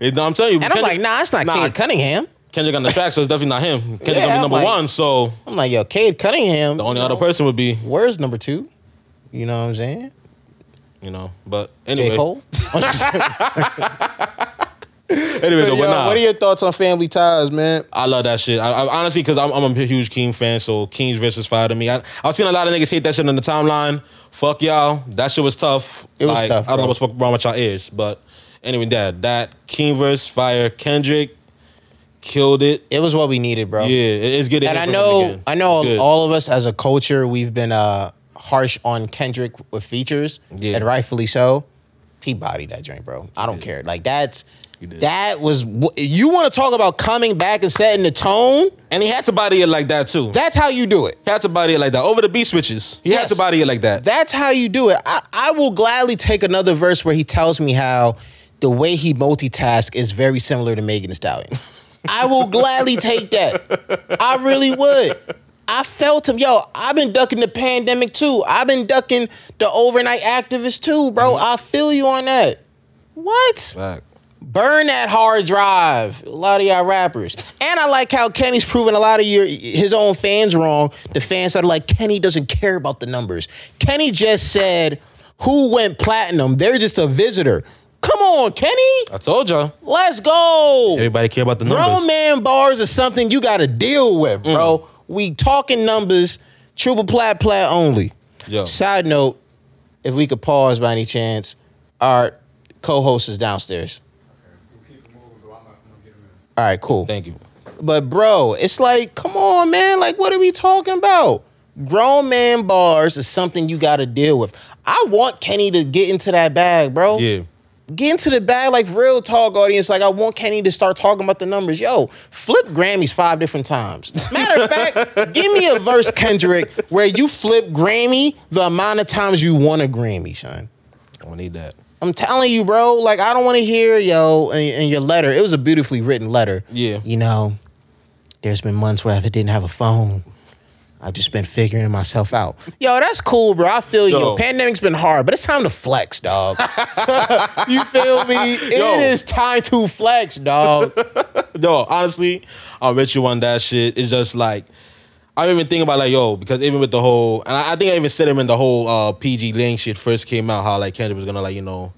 It, I'm telling you. And Kendrick, I'm like, nah, it's not nah, Cade Cunningham. Kendrick on the track, so it's definitely not him. Kendrick yeah, gonna be number like, one, so I'm like, yo, Cade Cunningham. The only other know, person would be where's number two? You know what I'm saying? You know, but anyway. J. Cole? Anyway, but though, yo, but nah. What are your thoughts on Family Ties, man? I love that shit. I, I, honestly, because I'm, I'm a huge Keem fan, so Keem's verse was fire to me. I, I've seen a lot of niggas hate that shit on the timeline. Fuck y'all. That shit was tough. It was like, tough, I don't bro. know what's fucking wrong with y'all ears, but anyway, that, that Keem verse, fire. Kendrick killed it. It was what we needed, bro. Yeah, it's good. And I know, I know good. all of us as a culture, we've been uh, harsh on Kendrick with features, yeah. and rightfully so. He bodied that joint, bro. I don't yeah. care. Like, that's... That was... You want to talk about coming back and setting the tone? And he had to body it like that, too. That's how you do it. He had to body it like that. Over the B switches. He yes. had to body it like that. That's how you do it. I, I will gladly take another verse where he tells me how the way he multitask is very similar to Megan Thee Stallion. I will gladly take that. I really would. I felt him. Yo, I've been ducking the pandemic, too. I've been ducking the overnight activists, too, bro. Mm-hmm. I feel you on that. What? Back. Burn that hard drive. A lot of y'all rappers. And I like how Kenny's proving a lot of your his own fans wrong. The fans that are like, Kenny doesn't care about the numbers. Kenny just said, who went platinum? They're just a visitor. Come on, Kenny. I told y'all. Let's go. Everybody care about the numbers. Bro, man, bars is something you got to deal with, bro. Mm. We talking numbers, triple plat, plat only. Yo. Side note, if we could pause by any chance, our co-host is downstairs. All right, cool. Thank you. But, bro, it's like, come on, man. Like, what are we talking about? Grown man bars is something you got to deal with. I want Kenny to get into that bag, bro. Yeah. Get into the bag, like, real talk, audience. Like, I want Kenny to start talking about the numbers. Yo, flip Grammys five different times. Matter of fact, give me a verse, Kendrick, where you flip Grammy the amount of times you want a Grammy, son. I don't need that. I'm telling you, bro, like, I don't want to hear, yo, in, in your letter. It was a beautifully written letter. Yeah. You know, there's been months where I didn't have a phone. I've just been figuring myself out. Yo, that's cool, bro. I feel yo. you. Pandemic's been hard, but it's time to flex, dog. You feel me? It yo. is time to flex, dog. Yo, honestly, I'm with you on that shit. It's just like, I don't even think about like, yo, because even with the whole, and I, I think I even said him in the whole uh, P G Lang shit first came out, how like Kendrick was gonna like, you know,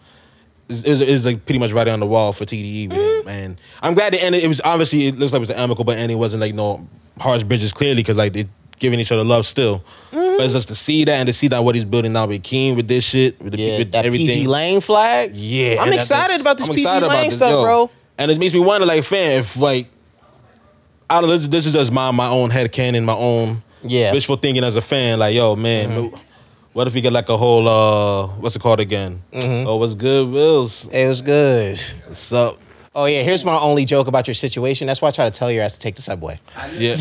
is is like pretty much right on the wall for T D E with mm-hmm. him. And I'm glad it ended. It was obviously it looks like it was an amicable ending. It wasn't like no harsh bridges clearly because like they giving each other love still. Mm-hmm. But it's just to see that and to see that what he's building now with Keem with this shit with, the, yeah, with that everything. P G Lang flag. Yeah, I'm excited about this I'm P G Lang stuff, yo. bro. And it makes me wonder, like, fam, if like, I don't know, this, this is just my my own headcanon, my own yeah. wishful thinking as a fan. Like, yo, man. Mm-hmm. What if we get like a whole, uh, what's it called again? Mm-hmm. Oh, what's good, Wills? It was good. What's up? Oh, yeah, here's my only joke about your situation. That's why I try to tell your ass to take the subway. Yeah.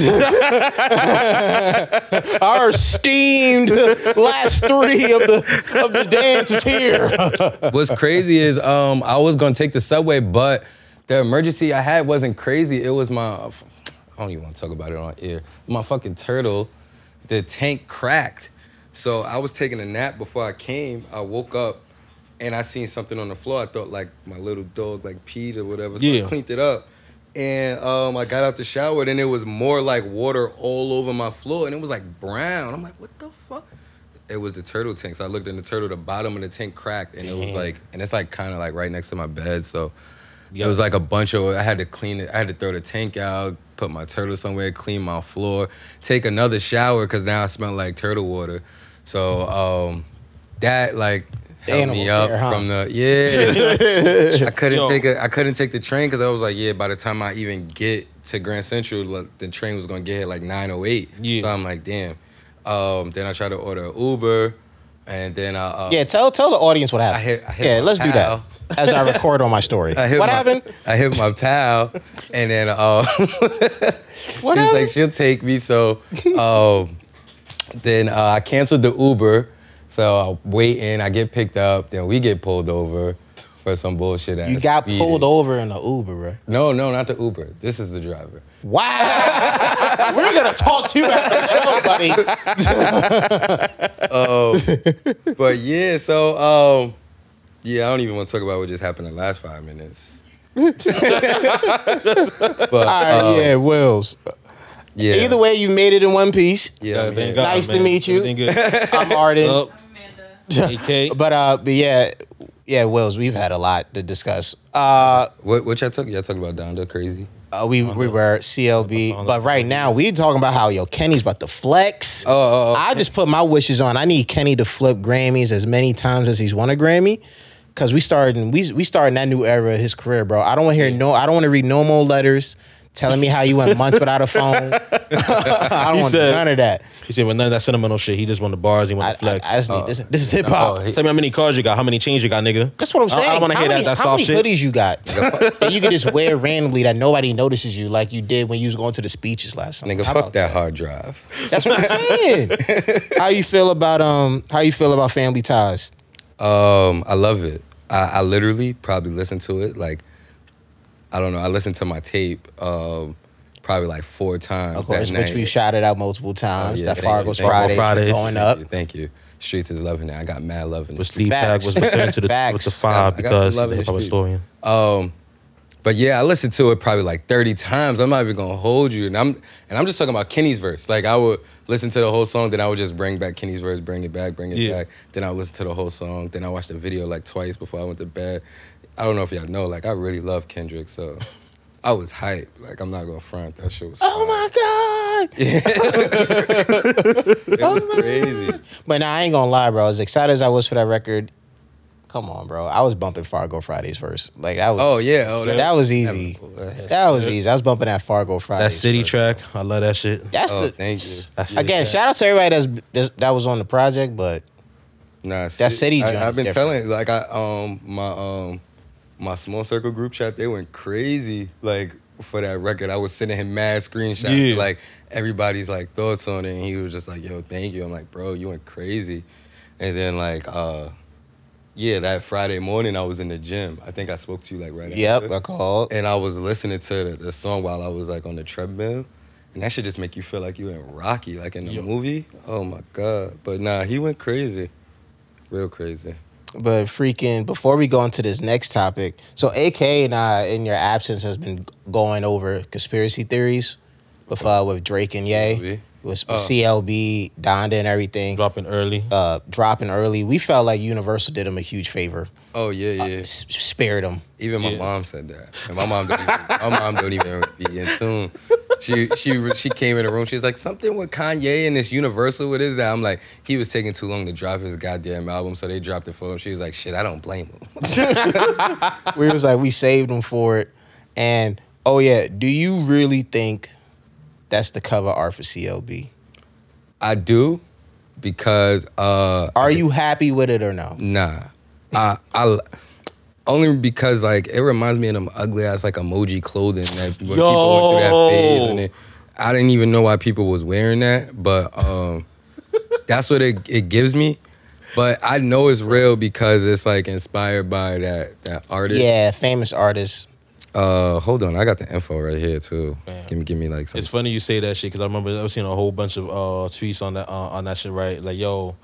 Our esteemed last three of the of the dance is here. What's crazy is um, I was going to take the subway, but the emergency I had wasn't crazy. It was my, I don't even want to talk about it on air. My fucking turtle, the tank cracked. So I was taking a nap before I came. I woke up and I seen something on the floor. I thought like my little dog like peed or whatever. So yeah. I cleaned it up. And um, I got out the shower and it was more like water all over my floor. And it was like brown. I'm like, what the fuck? It was the turtle tank. So I looked in the turtle, the bottom of the tank cracked. And Damn. it was like, and it's like kind of like right next to my bed. So yep. it was like a bunch of, I had to clean it. I had to throw the tank out, put my turtle somewhere, clean my floor, take another shower because now I smell like turtle water. So um, that like held Animal me up there, huh? from the yeah. I couldn't Yo. take a I couldn't take the train because I was like yeah. By the time I even get to Grand Central, like, the train was gonna get here like nine oh eight Yeah. So I'm like damn. Um, then I tried to order an Uber, and then I uh, yeah. Tell tell the audience what happened. I hit, I hit yeah, let's pal. do that as I record on my story. I hit what my, happened? I hit my pal, and then uh, she was like she'll take me so. Um, Then uh, I canceled the Uber, so I wait in, I get picked up, then we get pulled over for some bullshit ass. You got speeding. pulled over in the Uber, bro. No, no, not the Uber. This is the driver. Wow. We're going to talk to you after the show, buddy. Oh, but yeah, so, um, yeah, I don't even want to talk about what just happened in the last five minutes. but, All right, um, yeah, Wills. Yeah. Either way, you made it in one piece. Yeah, thank God, nice man. to meet you. I'm Arden. I'm Amanda. A K. But uh, but yeah, yeah, Wills, we've had a lot to discuss. Uh, what what y'all talking? Y'all talking about Donda crazy? Uh, we we were C L B, but right now we talking about how yo Kenny's about to flex. Oh, oh, oh. I just put my wishes on. I need Kenny to flip Grammys as many times as he's won a Grammy. Cause we started we we starting that new era of his career, bro. I don't want to hear no. I don't want to read no more letters. Telling me how you went months without a phone. I don't he want said, none of that. He said, well, none of that sentimental shit. He just want the bars. He want the flex. I, I just need, uh, this, this is hip hop. No, he, Tell me how many cars you got. How many chains you got, nigga. That's what I'm saying. I, I don't want to hear many, that, that soft shit. How many hoodies you got? And you can just wear randomly that nobody notices you like you did when you was going to the speeches last summer. Nigga, how fuck that, that hard drive. That's what I'm saying. How you feel about um? How you feel about Family Ties? Um, I love it. I, I literally probably listen to it like. I don't know. I listened to my tape uh, probably like four times. Of course, that which night. we shouted out multiple times. Oh, yeah, that Fargo Fridays, Fridays going up. Thank you. Streets is loving it. I got mad loving it. Which lead back was returned to the with the five I, because he's a hip hop historian. Um, but yeah, I listened to it probably like thirty times. I'm not even gonna hold you, and I'm and I'm just talking about Kenny's verse. Like I would listen to the whole song, then I would just bring back Kenny's verse, bring it back, bring it yeah. back. Then I would listen to the whole song. Then I watched the video like twice before I went to bed. I don't know if y'all know, like, I really love Kendrick, so I was hyped. Like, I'm not going to front. That shit was fun. Oh, my God. Yeah. It oh was crazy. God. But nah, I ain't going to lie, bro. As excited as I was for that record, come on, bro. I was bumping Fargo Fridays first. Like, that was... Oh, yeah. Oh, that, that was easy. That, that was easy. I was bumping that Fargo Fridays. That City first. track. I love that shit. That's oh, the... Thank you. That's again, it. shout out to everybody that's, that's that was on the project, but... Nah, that city joint I've been different. telling like I um my um my small circle group chat, they went crazy like for that record. I was sending him mad screenshots yeah. like everybody's like thoughts on it, and he was just like, yo, thank you. I'm like, bro, you went crazy. And then like uh yeah, that Friday morning I was in the gym. I think I spoke to you like right yep, after. Yep, I called. And I was listening to the, the song while I was like on the treadmill. And that should just make you feel like you in Rocky, like in the yep. movie. Oh my God. But nah, he went crazy. Real crazy. But freaking, before we go into this next topic, so A K and I, in your absence, has been going over conspiracy theories with, uh, with Drake and Ye. with, with uh, C L B, Donda, and everything. Dropping early. Uh, dropping early. We felt like Universal did him a huge favor. Oh yeah, yeah. Uh, s- spared him. Even my yeah. mom said that. And my mom don't even, my mom don't even be in tune. She she she came in the room. She was like, something with Kanye and this Universal. What is that? I'm like, he was taking too long to drop his goddamn album, so they dropped it for him. She was like, shit, I don't blame him. We was like, we saved him for it. And oh yeah, do you really think that's the cover art for C L B? I do, because uh, are you happy with it or no? Nah, I I. Only because, like, it reminds me of them ugly-ass, like, emoji clothing that when Yo. people went through that phase. And it, I didn't even know why people was wearing that, but um, that's what it, it gives me. But I know it's real because it's, like, inspired by that, that artist. Yeah, famous artist. Uh, hold on. I got the info right here, too. Man. Give me, give me like, something. It's funny you say that shit, because I remember I've seen a whole bunch of uh, tweets on that, uh, on that shit, right? Like, yo...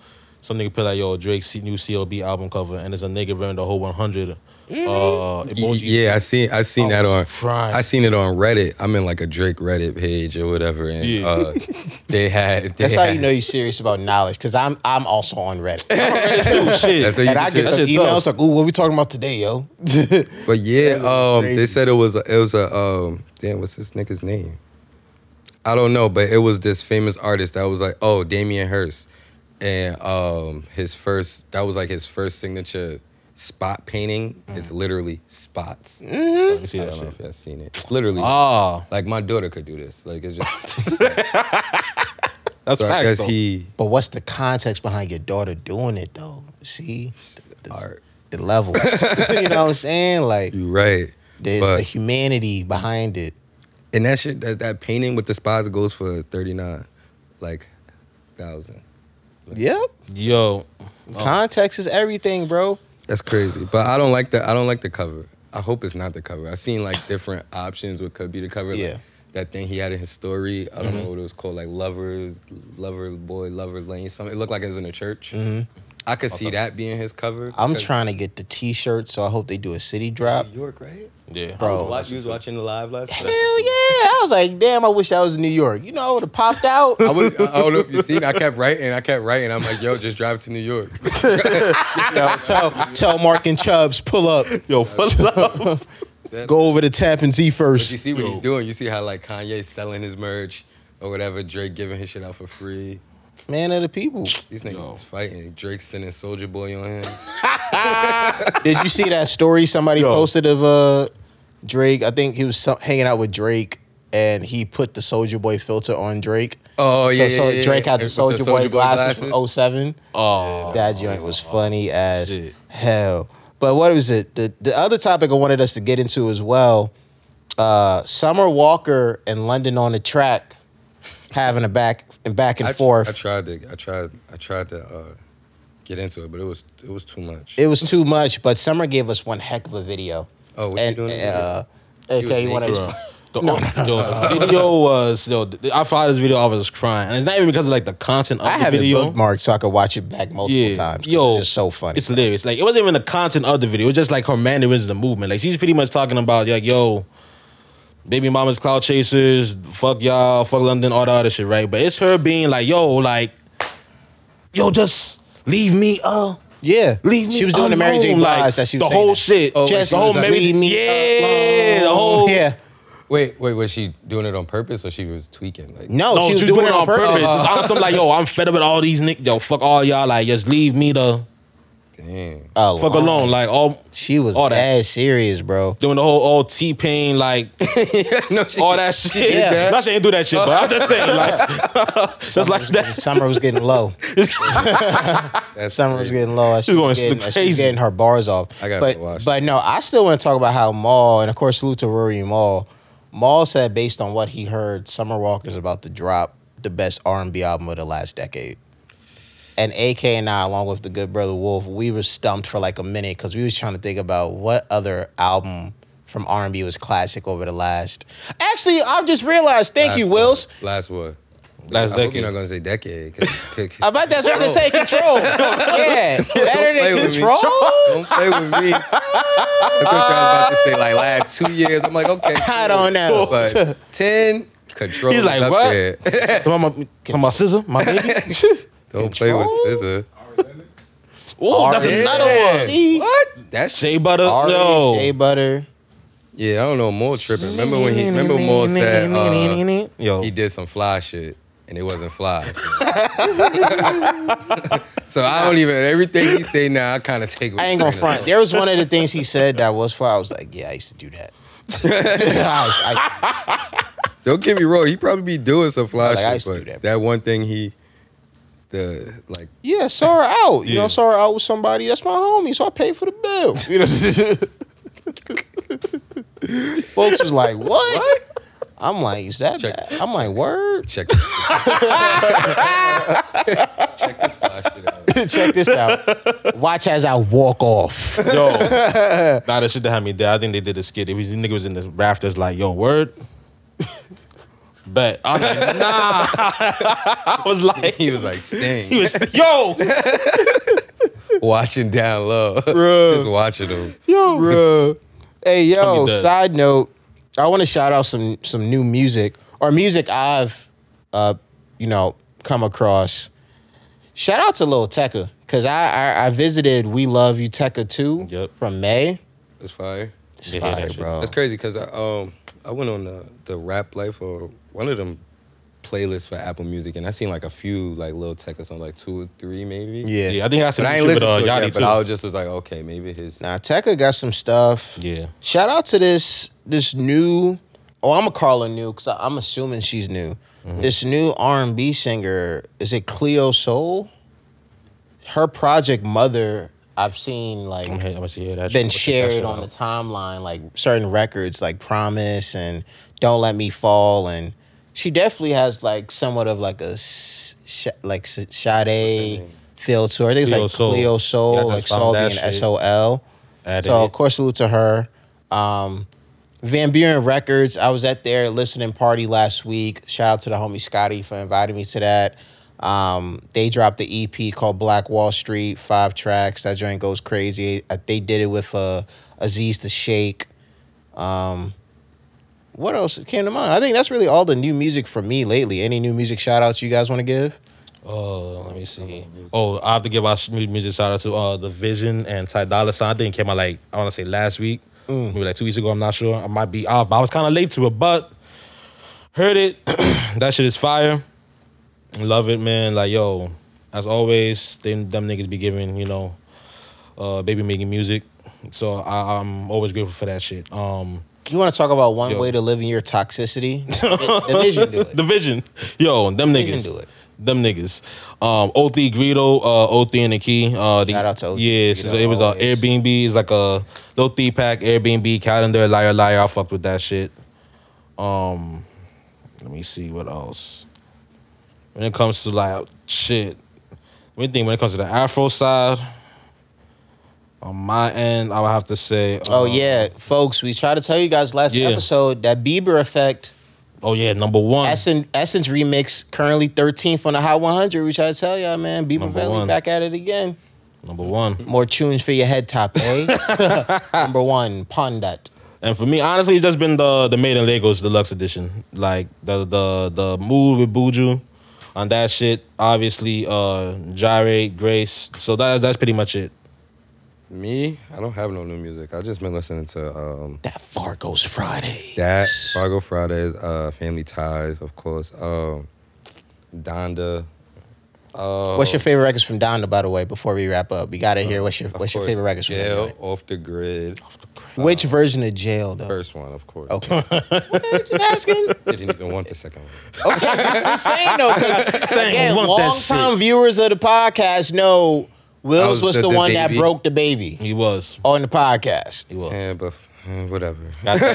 Some nigga put like, yo, Drake's new C L B album cover, and there's a nigga wearing the whole one hundred uh, emojis. Yeah, I seen, I seen that on, crying. I seen it on Reddit. I'm in like a Drake Reddit page or whatever, and yeah. uh, they had. They That's had, how you know you're serious about knowledge, because I'm, I'm also on Reddit. Dude, shit. That's how you and I get the emails tough. Like, ooh, what we talking about today, yo? But yeah, um, they said it was, a, it was a, um, damn, what's this nigga's name? I don't know, but it was this famous artist that was like, oh, Damien Hirst. And um, his first, that was like his first signature spot painting. Mm. It's literally spots. Mm-hmm. Let me see I that don't shit. Know if y'all seen it. It's literally, oh. like my daughter could do this. Like it's just. That's so facts, though. He, but what's the context behind your daughter doing it though? See, the, the, art. the levels. You know what I'm saying? Like you're right. There's but, the humanity behind it. And that shit, that, that painting with the spots goes for thirty-nine, like thousand. Yep. Yo. Context oh. is everything, bro. That's crazy. But I don't like the I don't like the cover. I hope it's not the cover. I've seen like different options what could be the cover. Yeah. Like, that thing he had in his story. I don't mm-hmm. know what it was called. Like Lovers, Lover Boy, Lover's Lane, something. It looked like it was in a church. Mm-hmm. I could see that being his cover. I'm trying to get the T-shirt, so I hope they do a city drop. New York, right? Yeah. Bro. I was, you was watching the live last night. Hell yeah. I was like, damn, I wish that was in New York. You know, I would have popped out. I, was, I don't know if you seen it. I kept writing. I kept writing. I'm like, yo, just drive to New York. Yo, tell, tell Mark and Chubbs, pull up. Yo, pull up. Go over to Tappan Zee first. But you see what yo. he's doing. You see how, like, Kanye's selling his merch or whatever. Drake giving his shit out for free. Man of the people. These niggas Yo. is fighting. Drake sending Soulja Boy on him. Did you see that story somebody Yo. posted of uh, Drake? I think he was hanging out with Drake, and he put the Soulja Boy filter on Drake. Oh, yeah, so, so yeah, Drake yeah. had the Soulja Boy glasses, glasses from oh seven. Oh. That joint was funny as shit. Hell. But what was it? The, the other topic I wanted us to get into as well, uh, Summer Walker and London on the Track having a back... And back and I, forth. I tried to, I tried, I tried to uh, get into it, but it was, it was too much. It was too much. But Summer gave us one heck of a video. Oh, what and, you doing? Uh, okay, you want to? The, no, no, no, no. The video was. Yo, I followed this video. I was crying, and it's not even because of like the content of I the video. I have it bookmarked so I could watch it back multiple yeah. times. Yo, it's just so funny. It's hilarious. Like it wasn't even the content of the video. It was just like her mannerisms, the movement. Like she's pretty much talking about like, yo. Baby mama's cloud chasers, fuck y'all, fuck London, all that other shit, right? But it's her being like, yo, like, yo, just leave me, uh, yeah, leave me. She was doing alone. The Mary J. Blige like, that she was the whole that. Shit, oh, just the whole like, Mary J. Yeah, alone. The whole yeah. Wait, wait, was she doing it on purpose or she was tweaking? Like, no, no she, was she was doing, doing it on purpose. purpose. Just on some like, yo, I'm fed up with all these niggas, yo, fuck all y'all, like, just leave me the. Damn. Oh, fuck wow. alone, like all she was all that ass serious, bro. Doing the whole old T-Pain, like no, she, all that shit. Yeah, that. Not she didn't do that shit, but I'm just saying, like, just like that. Getting, Summer was getting low. Summer was getting low. She, she was going getting, crazy. She was getting her bars off. I got to watch. But no, I still want to talk about how Maul, and of course, salute to Rory and Maul. Maul said based on what he heard, Summer Walker's about to drop the best R and B album of the last decade. And A K and I, along with the good brother Wolf, we were stumped for like a minute because we was trying to think about what other album from R and B was classic over the last. Actually, I just realized. Thank last you, Wills. One. Last what? Last I decade. Hope you're not gonna say decade. I bet that's what they say. Control. Yeah, better than Control. Don't play with me. I thought y'all was about to say like last two years. I'm like, okay. Cool. I don't know. But ten. Control. He's like, what? Come on, my, my scissor, my baby. Don't Control? Play with scissor. Oh, that's yeah. another one. She, what? That's shea butter. Ari, no. Shea butter. Yeah, I don't know. More tripping. Remember when he? Remember more said uh, Yo. he did some fly shit and it wasn't fly. So, so I don't even everything he say now. I kind of take. I ain't gonna front. There was one of the things he said that was fly. I was like, yeah, I used to do that. I, I, don't get me wrong. He probably be doing some fly like, shit, I used to but do that, that one thing he. The, like, yeah, saw her out. You yeah. know, saw her out with somebody. That's my homie, so I paid for the bill. You know, folks was like, what? what? I'm like, is that check, bad? I'm like, word? Check this out. Check this flash shit out. Check this out. Watch as I walk off. Yo, nah, that shit that had me there. I think they did a skit. It was the nigga was in this raft that's like, yo, word. But I was like, nah. I was like, he was like, Sting. He was, yo. Watching down low. Bruh. Just watching him. Yo, bro. Hey, yo, side note, I want to shout out some some new music or music I've, uh, you know, come across. Shout out to Lil Tecca, because I, I I visited We Love You Tecca two yep. from May. That's fire. That's yeah, fire, that bro. That's crazy, because I, um, I went on the, the Rap Life or one of them playlists for Apple Music, and I seen like a few like Lil Tecca songs, like two or three maybe. Yeah, yeah I think I said I ain't listened uh, to it yet, too. But I was just was like, okay, maybe his. Nah, Tecca got some stuff. Yeah. Shout out to this this new. Oh, I'm gonna call her new because I'm assuming she's new. Mm-hmm. This new R and B singer, is it Cleo Soul? Her project Mother. I've seen like I'm here, I'm here, that been shared on out. The timeline, like certain records like Promise and Don't Let Me Fall, and she definitely has like somewhat of like a sh- like Sade feel to her. I think it's like Soul. Cleo Soul, yeah, like Soul being S O L. Added so of course salute to her. Um, Van Buren Records, I was at their listening party last week. Shout out to the homie Scotty for inviting me to that. Um, they dropped the E P called Black Wall Street, five tracks. That joint goes crazy. They did it with uh, Aziz the Shake. Um, what else came to mind? I think that's really all the new music for me lately. Any new music shout outs you guys want to give? Oh, let me see. Oh, I have to give our new music shout out to uh, The Vision and Ty Dolla Sign. I think it came out like, I want to say last week. Mm. Maybe like two weeks ago. I'm not sure. I might be off, but I was kind of late to it, but heard it. That shit is fire. Love it, man. Like, yo, as always, they, them niggas be giving, you know, uh, baby making music. So I, I'm always grateful for that shit. Um, you want to talk about one yo. way to live in your toxicity? The Vision do it. The Vision. Yo, them the niggas. Do it. Them niggas. Um, O three Greedo, uh, O three and the Key. Uh, the, Shout out to O three. Yeah, so it was an uh, Airbnb. It's like a little three-pack Airbnb calendar. Liar, liar. I fucked with that shit. Um, let me see what else. When it comes to like shit, when you think when it comes to the Afro side, on my end, I would have to say. Uh, oh yeah, folks, we tried to tell you guys last yeah. episode that Bieber Effect. Oh yeah, number one. Essence, Essence remix currently thirteenth on the Hot one hundred. We tried to tell y'all, man, Bieber Effect back at it again. Number one. More tunes for your head top, eh? Number one, Pondat. And for me, honestly, it's just been the the Made in Lagos Deluxe Edition, like the the the Move with Buju. On that shit, obviously, uh, Gyrate, Grace. So that's that's pretty much it. Me, I don't have no new music. I've just been listening to um, that Fargo Fridays. That Fargo Fridays, uh, Family Ties, of course. Um, Donda. Uh, what's your favorite records from Donda, by the way? Before we wrap up, we gotta hear what's your what's your favorite records from Donda. Jail, Off the Grid. Off the Grid. Which uh, version of Jail though? First one, of course. Okay, what, just asking. They didn't even want the second one. Okay, that's insane though. Again, long-time viewers of the podcast know Wills was, was the, the one baby. that broke the baby. He was on the podcast. He was. Yeah, but whatever. Look at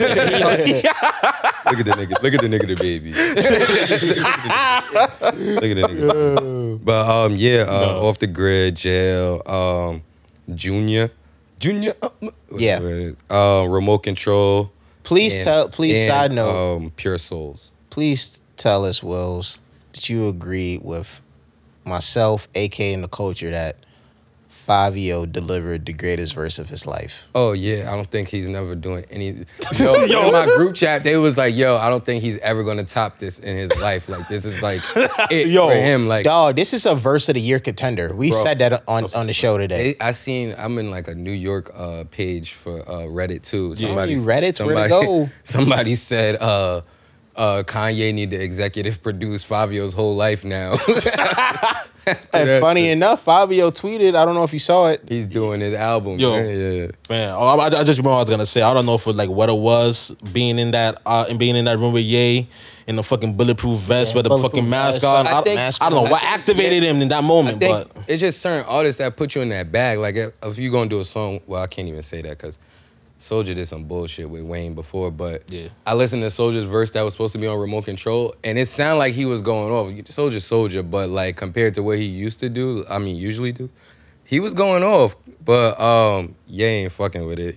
the nigga. Look at the nigga, the baby. Look at the nigga. But um, yeah, uh, no. Off the Grid, Jail, um, Junior, Junior. Uh, yeah. Uh, Remote Control. Please and, tell. Please and, side note. Um, Pure Souls. Please tell us, Wills, that you agree with myself, A K, and the culture that Favio delivered the greatest verse of his life. Oh, yeah. I don't think he's never doing any... Yo, yo. In my group chat, they was like, yo, I don't think he's ever going to top this in his life. Like, this is, like, it yo, for him. Like, dog, this is a verse of the year contender. We bro, said that on, on the show today. They, I seen... I'm in, like, a New York uh, page for uh, Reddit, too. Somebody, yeah, Reddit's somebody, where to go. Somebody said... Uh, Uh, Kanye need to executive produce Favio's whole life now. And funny enough, Favio tweeted, I don't know if you saw it. He's doing his album. Yo, man. Yeah. man. Oh, I, I just remember what I was gonna say. I don't know for like what it was being in that uh, and being in that room with Ye in the fucking bulletproof vest yeah, with the fucking mask on. I, I, think, I don't know what activated yeah, him in that moment. But it's just certain artists that put you in that bag. Like if, if you gonna do a song, well, I can't even say that because. Soldier did some bullshit with Wayne before, but yeah. I listened to Soldier's verse that was supposed to be on Remote Control, and it sounded like he was going off. Soldier, Soldier, but like compared to what he used to do, I mean, usually do, he was going off. But um, yeah, ain't fucking with it.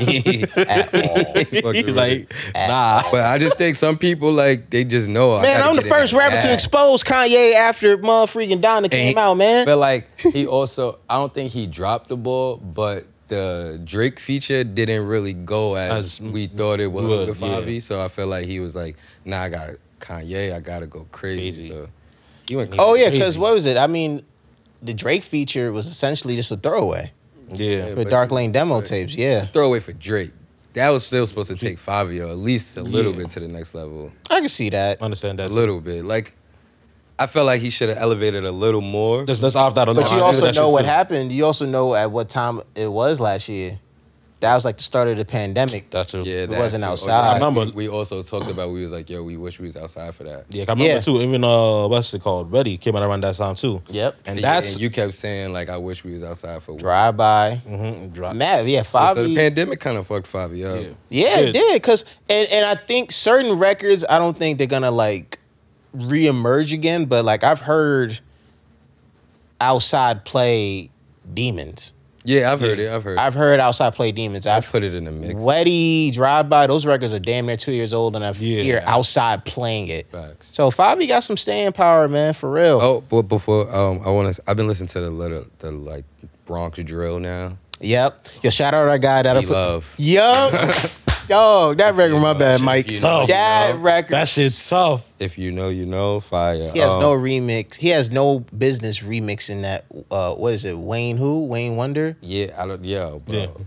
He, he, At all. He fucking like, with it. Nah. But I just think some people like they just know. Man, I I'm the first rapper to expose Kanye after motherfreaking Donda came out, man. But like he also, I don't think he dropped the ball, but. The Drake feature didn't really go as, as we thought it would with Favi, yeah. So I felt like he was like, nah, I got Kanye, I gotta go crazy. crazy. So you went oh yeah, because what was it? I mean, the Drake feature was essentially just a throwaway. Yeah, for Dark Lane demo tapes. Yeah, throwaway for Drake. That was still supposed to take Favio at least a little yeah. bit to the next level. I can see that. I understand that a too. little bit, like. I felt like he should have elevated a little more. Let's, let's off that a little. But you also know what too. happened. You also know at what time it was last year. That was like the start of the pandemic. That's true. Yeah, that it wasn't too. outside. I remember we, we also talked about. We was like, yo, we wish we was outside for that. Yeah, I remember yeah. too. Even uh, what's it called? Ready came out around that time too. Yep. And that's and you kept saying like, I wish we was outside for drive by. Mm-hmm. Drive. Mad. Yeah, Favi. So the pandemic kind of fucked Favi up. Yeah, yeah, it did. Cause and and I think certain records, I don't think they're gonna like. Reemerge again, but like I've heard Outside play Demons. Yeah, I've heard yeah. it. I've heard. I've heard Outside play Demons. I've, I've put it in the mix. Weddy, Drive By, those records are damn near two years old, and I yeah. hear Outside playing it. Facts. So Favi got some staying power, man, for real. Oh, but before um, I want to, I've been listening to the little, the like Bronx drill now. Yep. Yo, shout out our guy that I love. Yup. Dog, that record, you my know, bad, Mike. You know, that you know. record. That shit's tough. If you know, you know, fire. He has um, no remix. He has no business remixing that, uh, what is it, Wayne who? Wayne Wonder? Yeah, I don't, yeah, bro. Yeah. But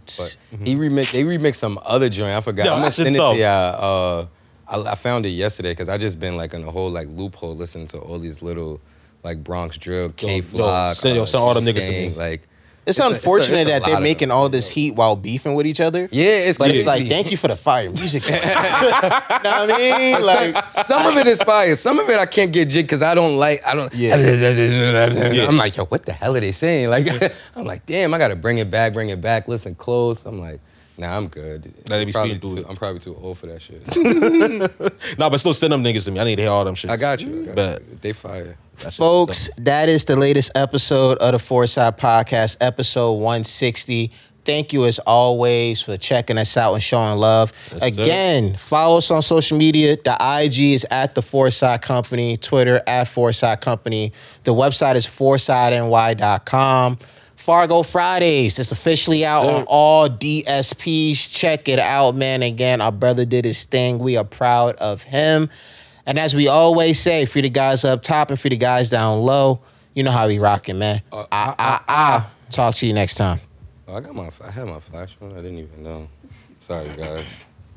mm-hmm. he remixed, they remixed some other joint. I forgot. Yo, I'm going to send it tough. to y'all. Uh, I, I found it yesterday because I just been like in a whole like loophole listening to all these little like Bronx drill, K-Flock. Send uh, all them niggas to me. Like, It's, it's unfortunate a, it's a, it's that they're making them, all this heat while beefing with each other. Yeah, it's but it's like, thank you for the fire music. You know what I mean? Like some of it is fire. Some of it I can't get jig because I don't like. I don't. Yeah. I'm like, yo, what the hell are they saying? Like, I'm like, damn, I gotta bring it back, bring it back. Listen close. I'm like, nah, I'm good. I'm probably, too, I'm probably too old for that shit. Nah, but still send them niggas to me. I need to hear all them shit. I got you. I got you. They fire. That's Folks, that is the latest episode of the Four Side Podcast, episode one sixty. Thank you, as always, for checking us out and showing love. That's Again, it. follow us on social media. The I G is at The four side Company. Twitter, at four side Company. The website is four side n y dot com. Fargo Fridays, it's officially out yeah. on all D S Ps. Check it out, man. Again, our brother did his thing. We are proud of him. And as we always say, free the guys up top and free the guys down low. You know how we rocking, man. Uh, I, I, I, I. Talk to you next time. Oh, I got my, I had my flash on. I didn't even know. Sorry, guys.